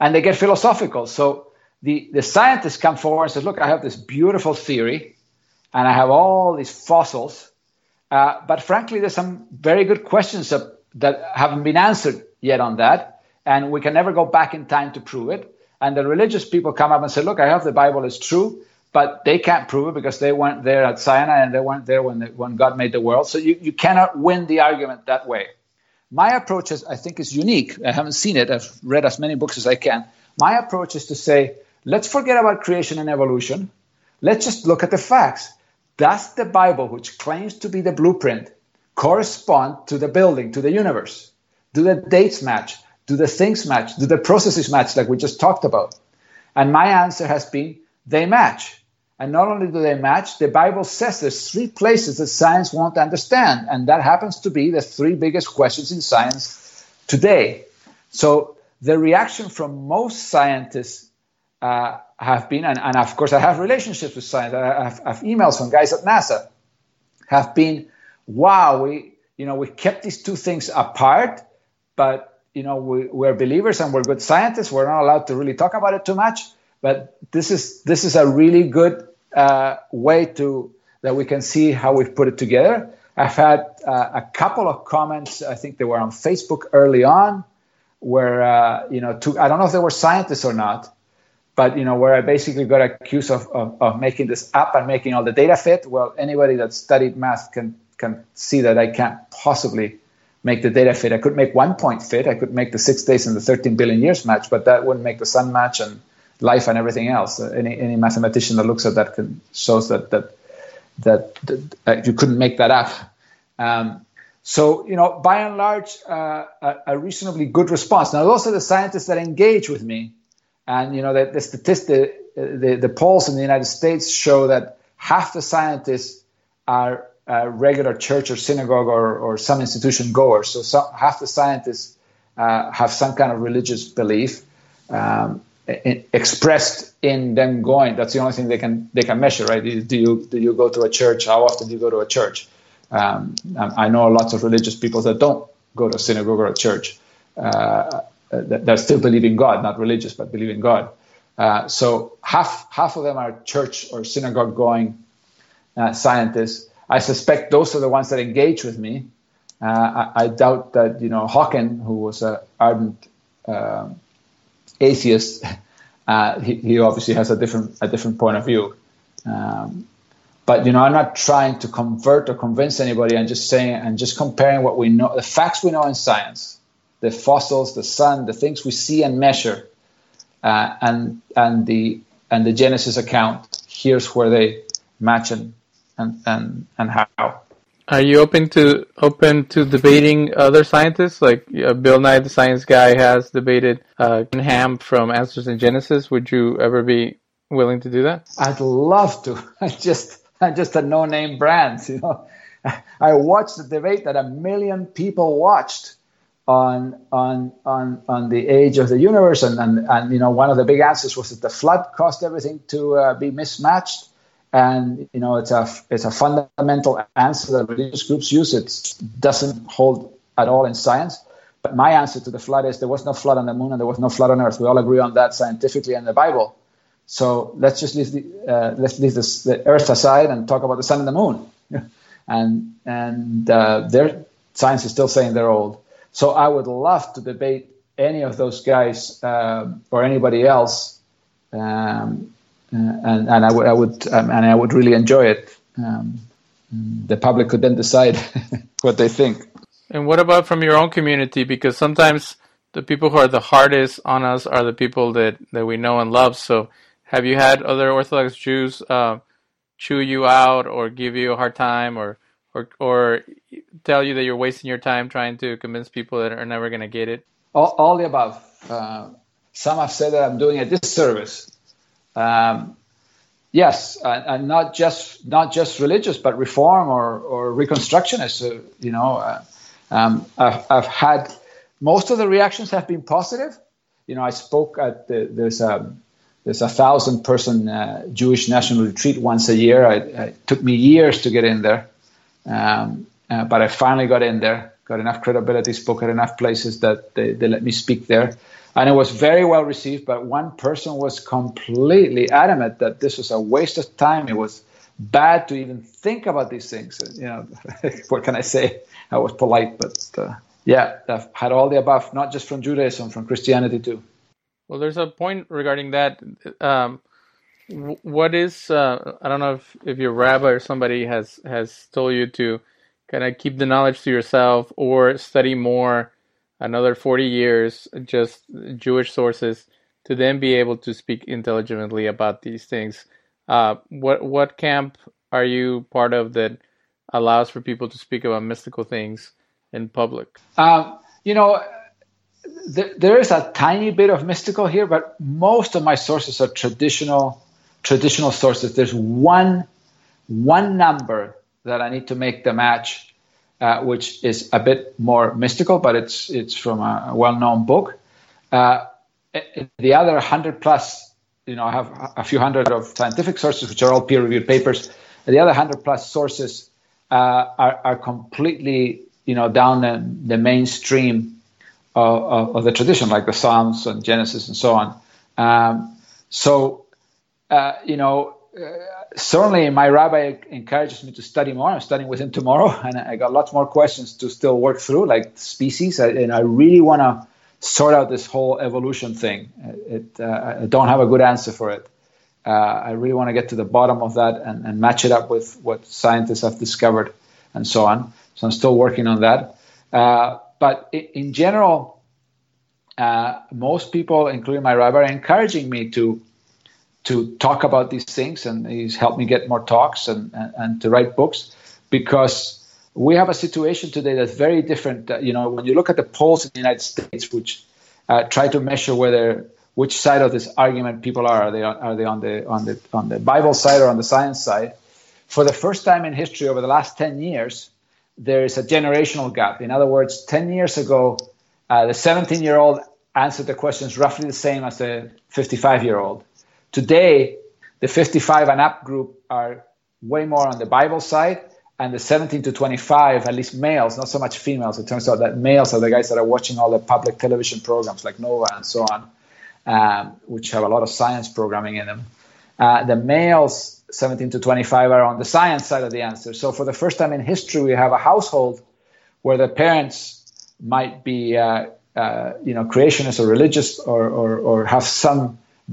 And they get philosophical. So the, the scientists come forward and says, look, I have this beautiful theory and I have all these fossils. Uh, but frankly, there's some very good questions that, that haven't been answered yet on that. And we can never go back in time to prove it. And the religious people come up and say, look, I have the Bible is true, but they can't prove it because they weren't there at Sinai and they weren't there when, the, when God made the world. So you, you cannot win the argument that way. My approach is, I think, is unique. I haven't seen it. I've read as many books as I can. My approach is to say, let's forget about creation and evolution. Let's just look at the facts. Does the Bible, which claims to be the blueprint, correspond to the building, to the universe? Do the dates match? Do the things match? Do the processes match, like we just talked about? And my answer has been, they match. And not only do they match, the Bible says there's three places that science won't understand. And that happens to be the three biggest questions in science today. So the reaction from most scientists uh, have been, and, and of course I have relationships with science, I have, I have emails from guys at NASA, have been, wow, we, you know, we kept these two things apart, but you know, we, we're believers and we're good scientists. We're not allowed to really talk about it too much. But this is this is a really good uh, way to that we can see how we've put it together. I've had uh, a couple of comments. I think they were on Facebook early on, where uh, you know, two, I don't know if they were scientists or not, but you know, where I basically got accused of, of of making this up and making all the data fit. Well, anybody that studied math can can see that I can't possibly make the data fit. I could make one point fit. I could make the six days and the thirteen billion years match, but that wouldn't make the sun match and life and everything else. Uh, any any mathematician that looks at that can, shows that that that, that uh, you couldn't make that up. Um, so you know, by and large, uh, a, a reasonably good response. Now, those are the scientists that engage with me, and you know, the, the statistic, the, the polls in the United States show that half the scientists are uh, regular church or synagogue or, or some institution goers. So some, half the scientists uh, have some kind of religious belief. Um, expressed in them going. That's the only thing they can they can measure, right? Do you do you go to a church? How often do you go to a church? Um, I know lots of religious people that don't go to a synagogue or a church. Uh, they still believe in God, not religious, but believe in God. Uh, so half half of them are church or synagogue going uh, scientists. I suspect those are the ones that engage with me. Uh, I, I doubt that, you know, Hawking, who was an ardent uh, atheist, uh, he, he obviously has a different a different point of view, um, but you know, I'm not trying to convert or convince anybody. I'm just saying, and just comparing what we know, the facts we know in science, the fossils, the sun, the things we see and measure, uh, and and the and the Genesis account. Here's where they match and and and, and how. Are you open to open to debating other scientists? Like uh, Bill Nye, the science guy, has debated uh, Ken Ham from Answers in Genesis. Would you ever be willing to do that? I'd love to. I just, I'm just a no-name brand. You know, I watched the debate that a million people watched on on on, on the age of the universe, and, and and you know, one of the big answers was that the flood caused everything to uh, be mismatched. And, you know, it's a, it's a fundamental answer that religious groups use. It doesn't hold at all in science. But my answer to the flood is there was no flood on the moon and there was no flood on Earth. We all agree on that scientifically in the Bible. So let's just leave the, uh, let's leave this, the Earth aside and talk about the sun and the moon. and and uh, their science is still saying they're old. So I would love to debate any of those guys uh, or anybody else. Um Uh, and, and I would, I would, um, and I would really enjoy it. Um, the public could then decide what they think. And what about from your own community? Because sometimes the people who are the hardest on us are the people that, that we know and love. So, have you had other Orthodox Jews uh, chew you out, or give you a hard time, or or or tell you that you're wasting your time trying to convince people that are never going to get it? All, all the above. Uh, some have said that I'm doing a disservice. Um, Yes, and, and not just not just religious, but reform or, or reconstructionists. Uh, you know, uh, um, I've, I've had most of the reactions have been positive. You know, I spoke at the, there's a there's a thousand person uh, Jewish national retreat once a year. I, I, it took me years to get in there, um, uh, but I finally got in there. Got enough credibility, spoke at enough places that they, they let me speak there. And it was very well received, but one person was completely adamant that this was a waste of time. It was bad to even think about these things. You know, what can I say? I was polite, but uh, yeah, I've had all the above, not just from Judaism, from Christianity too. Well, there's a point regarding that. Um, what is, uh, I don't know if, if your rabbi or somebody has, has told you to kind of keep the knowledge to yourself or study more another forty years, just Jewish sources, to then be able to speak intelligently about these things. Uh, what what camp are you part of that allows for people to speak about mystical things in public? Um, you know, th- there is a tiny bit of mystical here, but most of my sources are traditional traditional sources. There's one one number that I need to make the match, uh, which is a bit more mystical, but it's it's from a well-known book. Uh, the other one hundred plus, you know, I have a few hundred of scientific sources, which are all peer-reviewed papers. The other one hundred plus sources uh, are, are completely, you know, down the, the mainstream of, of, of the tradition, like the Psalms and Genesis and so on. Um, so, uh, you know, Uh, certainly my rabbi encourages me to study more. I'm studying with him tomorrow, and I got lots more questions to still work through, like species. I, and I really want to sort out this whole evolution thing. It, uh, I don't have a good answer for it. Uh, I really want to get to the bottom of that and, and match it up with what scientists have discovered and so on. So I'm still working on that. Uh, but in, in general, uh, most people, including my rabbi, are encouraging me to to talk about these things, and he's helped me get more talks and, and, and to write books, because we have a situation today that's very different. Uh, you know, when you look at the polls in the United States, which uh, try to measure whether which side of this argument people are, are they on, are they on the on the on the Bible side or on the science side? For the first time in history, over the last ten years, there is a generational gap. In other words, ten years ago, uh, the seventeen-year-old answered the questions roughly the same as the fifty-five-year-old. Today, the fifty-five and up group are way more on the Bible side, and the seventeen to twenty-five, at least males, not so much females. It turns out that males are the guys that are watching all the public television programs like NOVA and so on, um, which have a lot of science programming in them. Uh, the males, seventeen to twenty-five, are on the science side of the answer. So for the first time in history, we have a household where the parents might be uh, uh, you know, creationists or religious or, or, or have some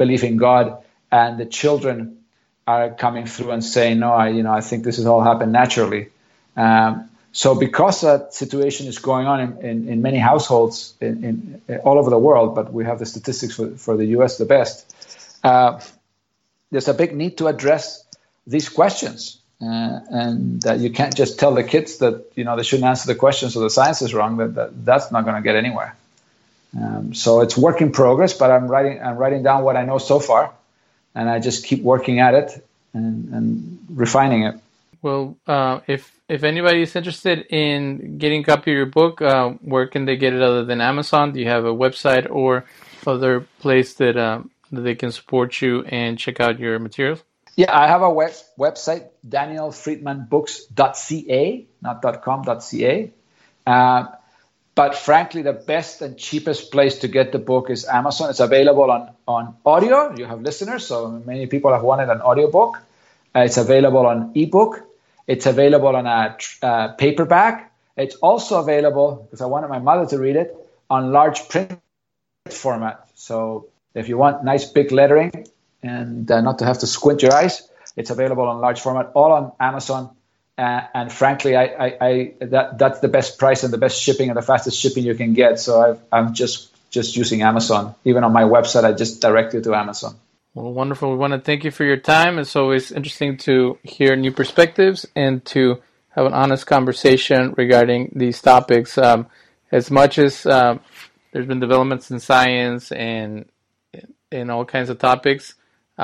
belief in God, and the children are coming through and saying, no, I, you know, I think this has all happened naturally. Um, so because that situation is going on in, in, in many households in, in all over the world, but we have the statistics for, for the U S the best, uh, there's a big need to address these questions. Uh, and uh, you can't just tell the kids that, you know, they shouldn't answer the questions or the science is wrong. That, that that's not going to get anywhere. Um, so it's work in progress, but I'm writing I'm writing down what I know so far, and I just keep working at it and, and refining it. Well, uh, if if anybody is interested in getting a copy of your book, uh, where can they get it other than Amazon? Do you have a website or other place that, uh, that they can support you and check out your materials? Yeah, I have a web website, daniel friedman books dot c a, not .com.ca. Uh, But frankly, the best and cheapest place to get the book is Amazon. It's available on, on audio. You have listeners, so many people have wanted an audiobook. Uh, it's available on ebook. It's available on a uh, paperback. It's also available, because I wanted my mother to read it, on large print format. So if you want nice big lettering and uh, not to have to squint your eyes, it's available on large format, all on Amazon. Uh, and frankly, I, I, I that that's the best price and the best shipping and the fastest shipping you can get. So I've, I'm just just using Amazon. Even on my website, I just direct you to Amazon. Well, wonderful. We want to thank you for your time. It's always interesting to hear new perspectives and to have an honest conversation regarding these topics. Um, as much as um, there's been developments in science and in all kinds of topics,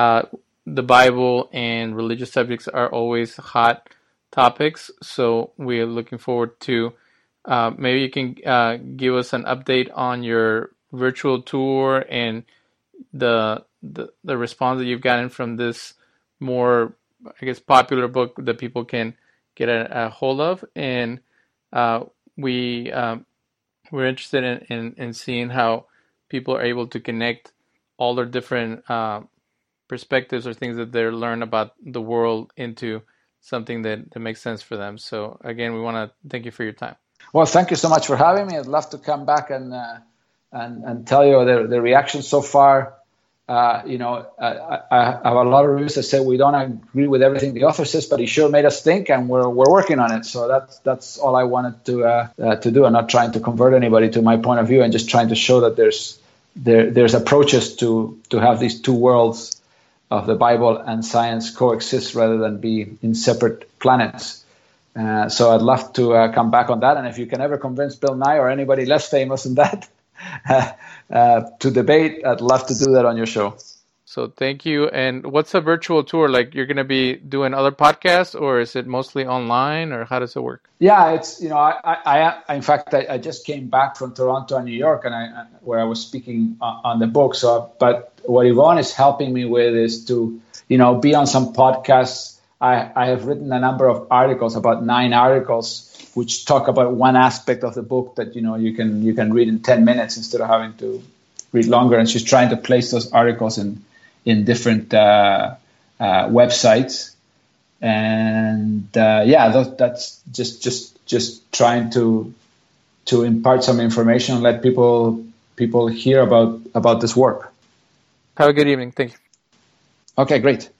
uh, the Bible and religious subjects are always hot topics, so we are looking forward to uh, maybe you can uh, give us an update on your virtual tour and the, the the response that you've gotten from this more, I guess, popular book that people can get a, a hold of, and uh, we um, we're interested in, in, in seeing how people are able to connect all their different uh, perspectives or things that they learn about the world into something that, that makes sense for them. So again, we want to thank you for your time. Well, thank you so much for having me. I'd love to come back and uh, and and tell you the the reaction so far. Uh, you know, I, I have a lot of reviews that say we don't agree with everything the author says, but he sure made us think, and we're we're working on it. So that's that's all I wanted to uh, uh, to do. I'm not trying to convert anybody to my point of view, and just trying to show that there's there there's approaches to to have these two worlds of the Bible and science coexist rather than be in separate planets. Uh, so I'd love to uh, come back on that, and if you can ever convince Bill Nye or anybody less famous than that uh, uh, to debate, I'd love to do that on your show. So thank you. And what's a virtual tour like? You're going to be doing other podcasts, or is it mostly online, or how does it work? Yeah, it's, you know, I, I, I in fact, I, I just came back from Toronto and New York, and I where I was speaking on, on the book. So, but what Yvonne is helping me with is to, you know, be on some podcasts. I, I have written a number of articles, about nine articles, which talk about one aspect of the book that, you know, you can you can read in ten minutes instead of having to read longer. And she's trying to place those articles in in different uh, uh, websites. And uh, yeah, that, that's just just just trying to to impart some information and let people people hear about, about this work. Have a good evening. Thank you. Okay, great.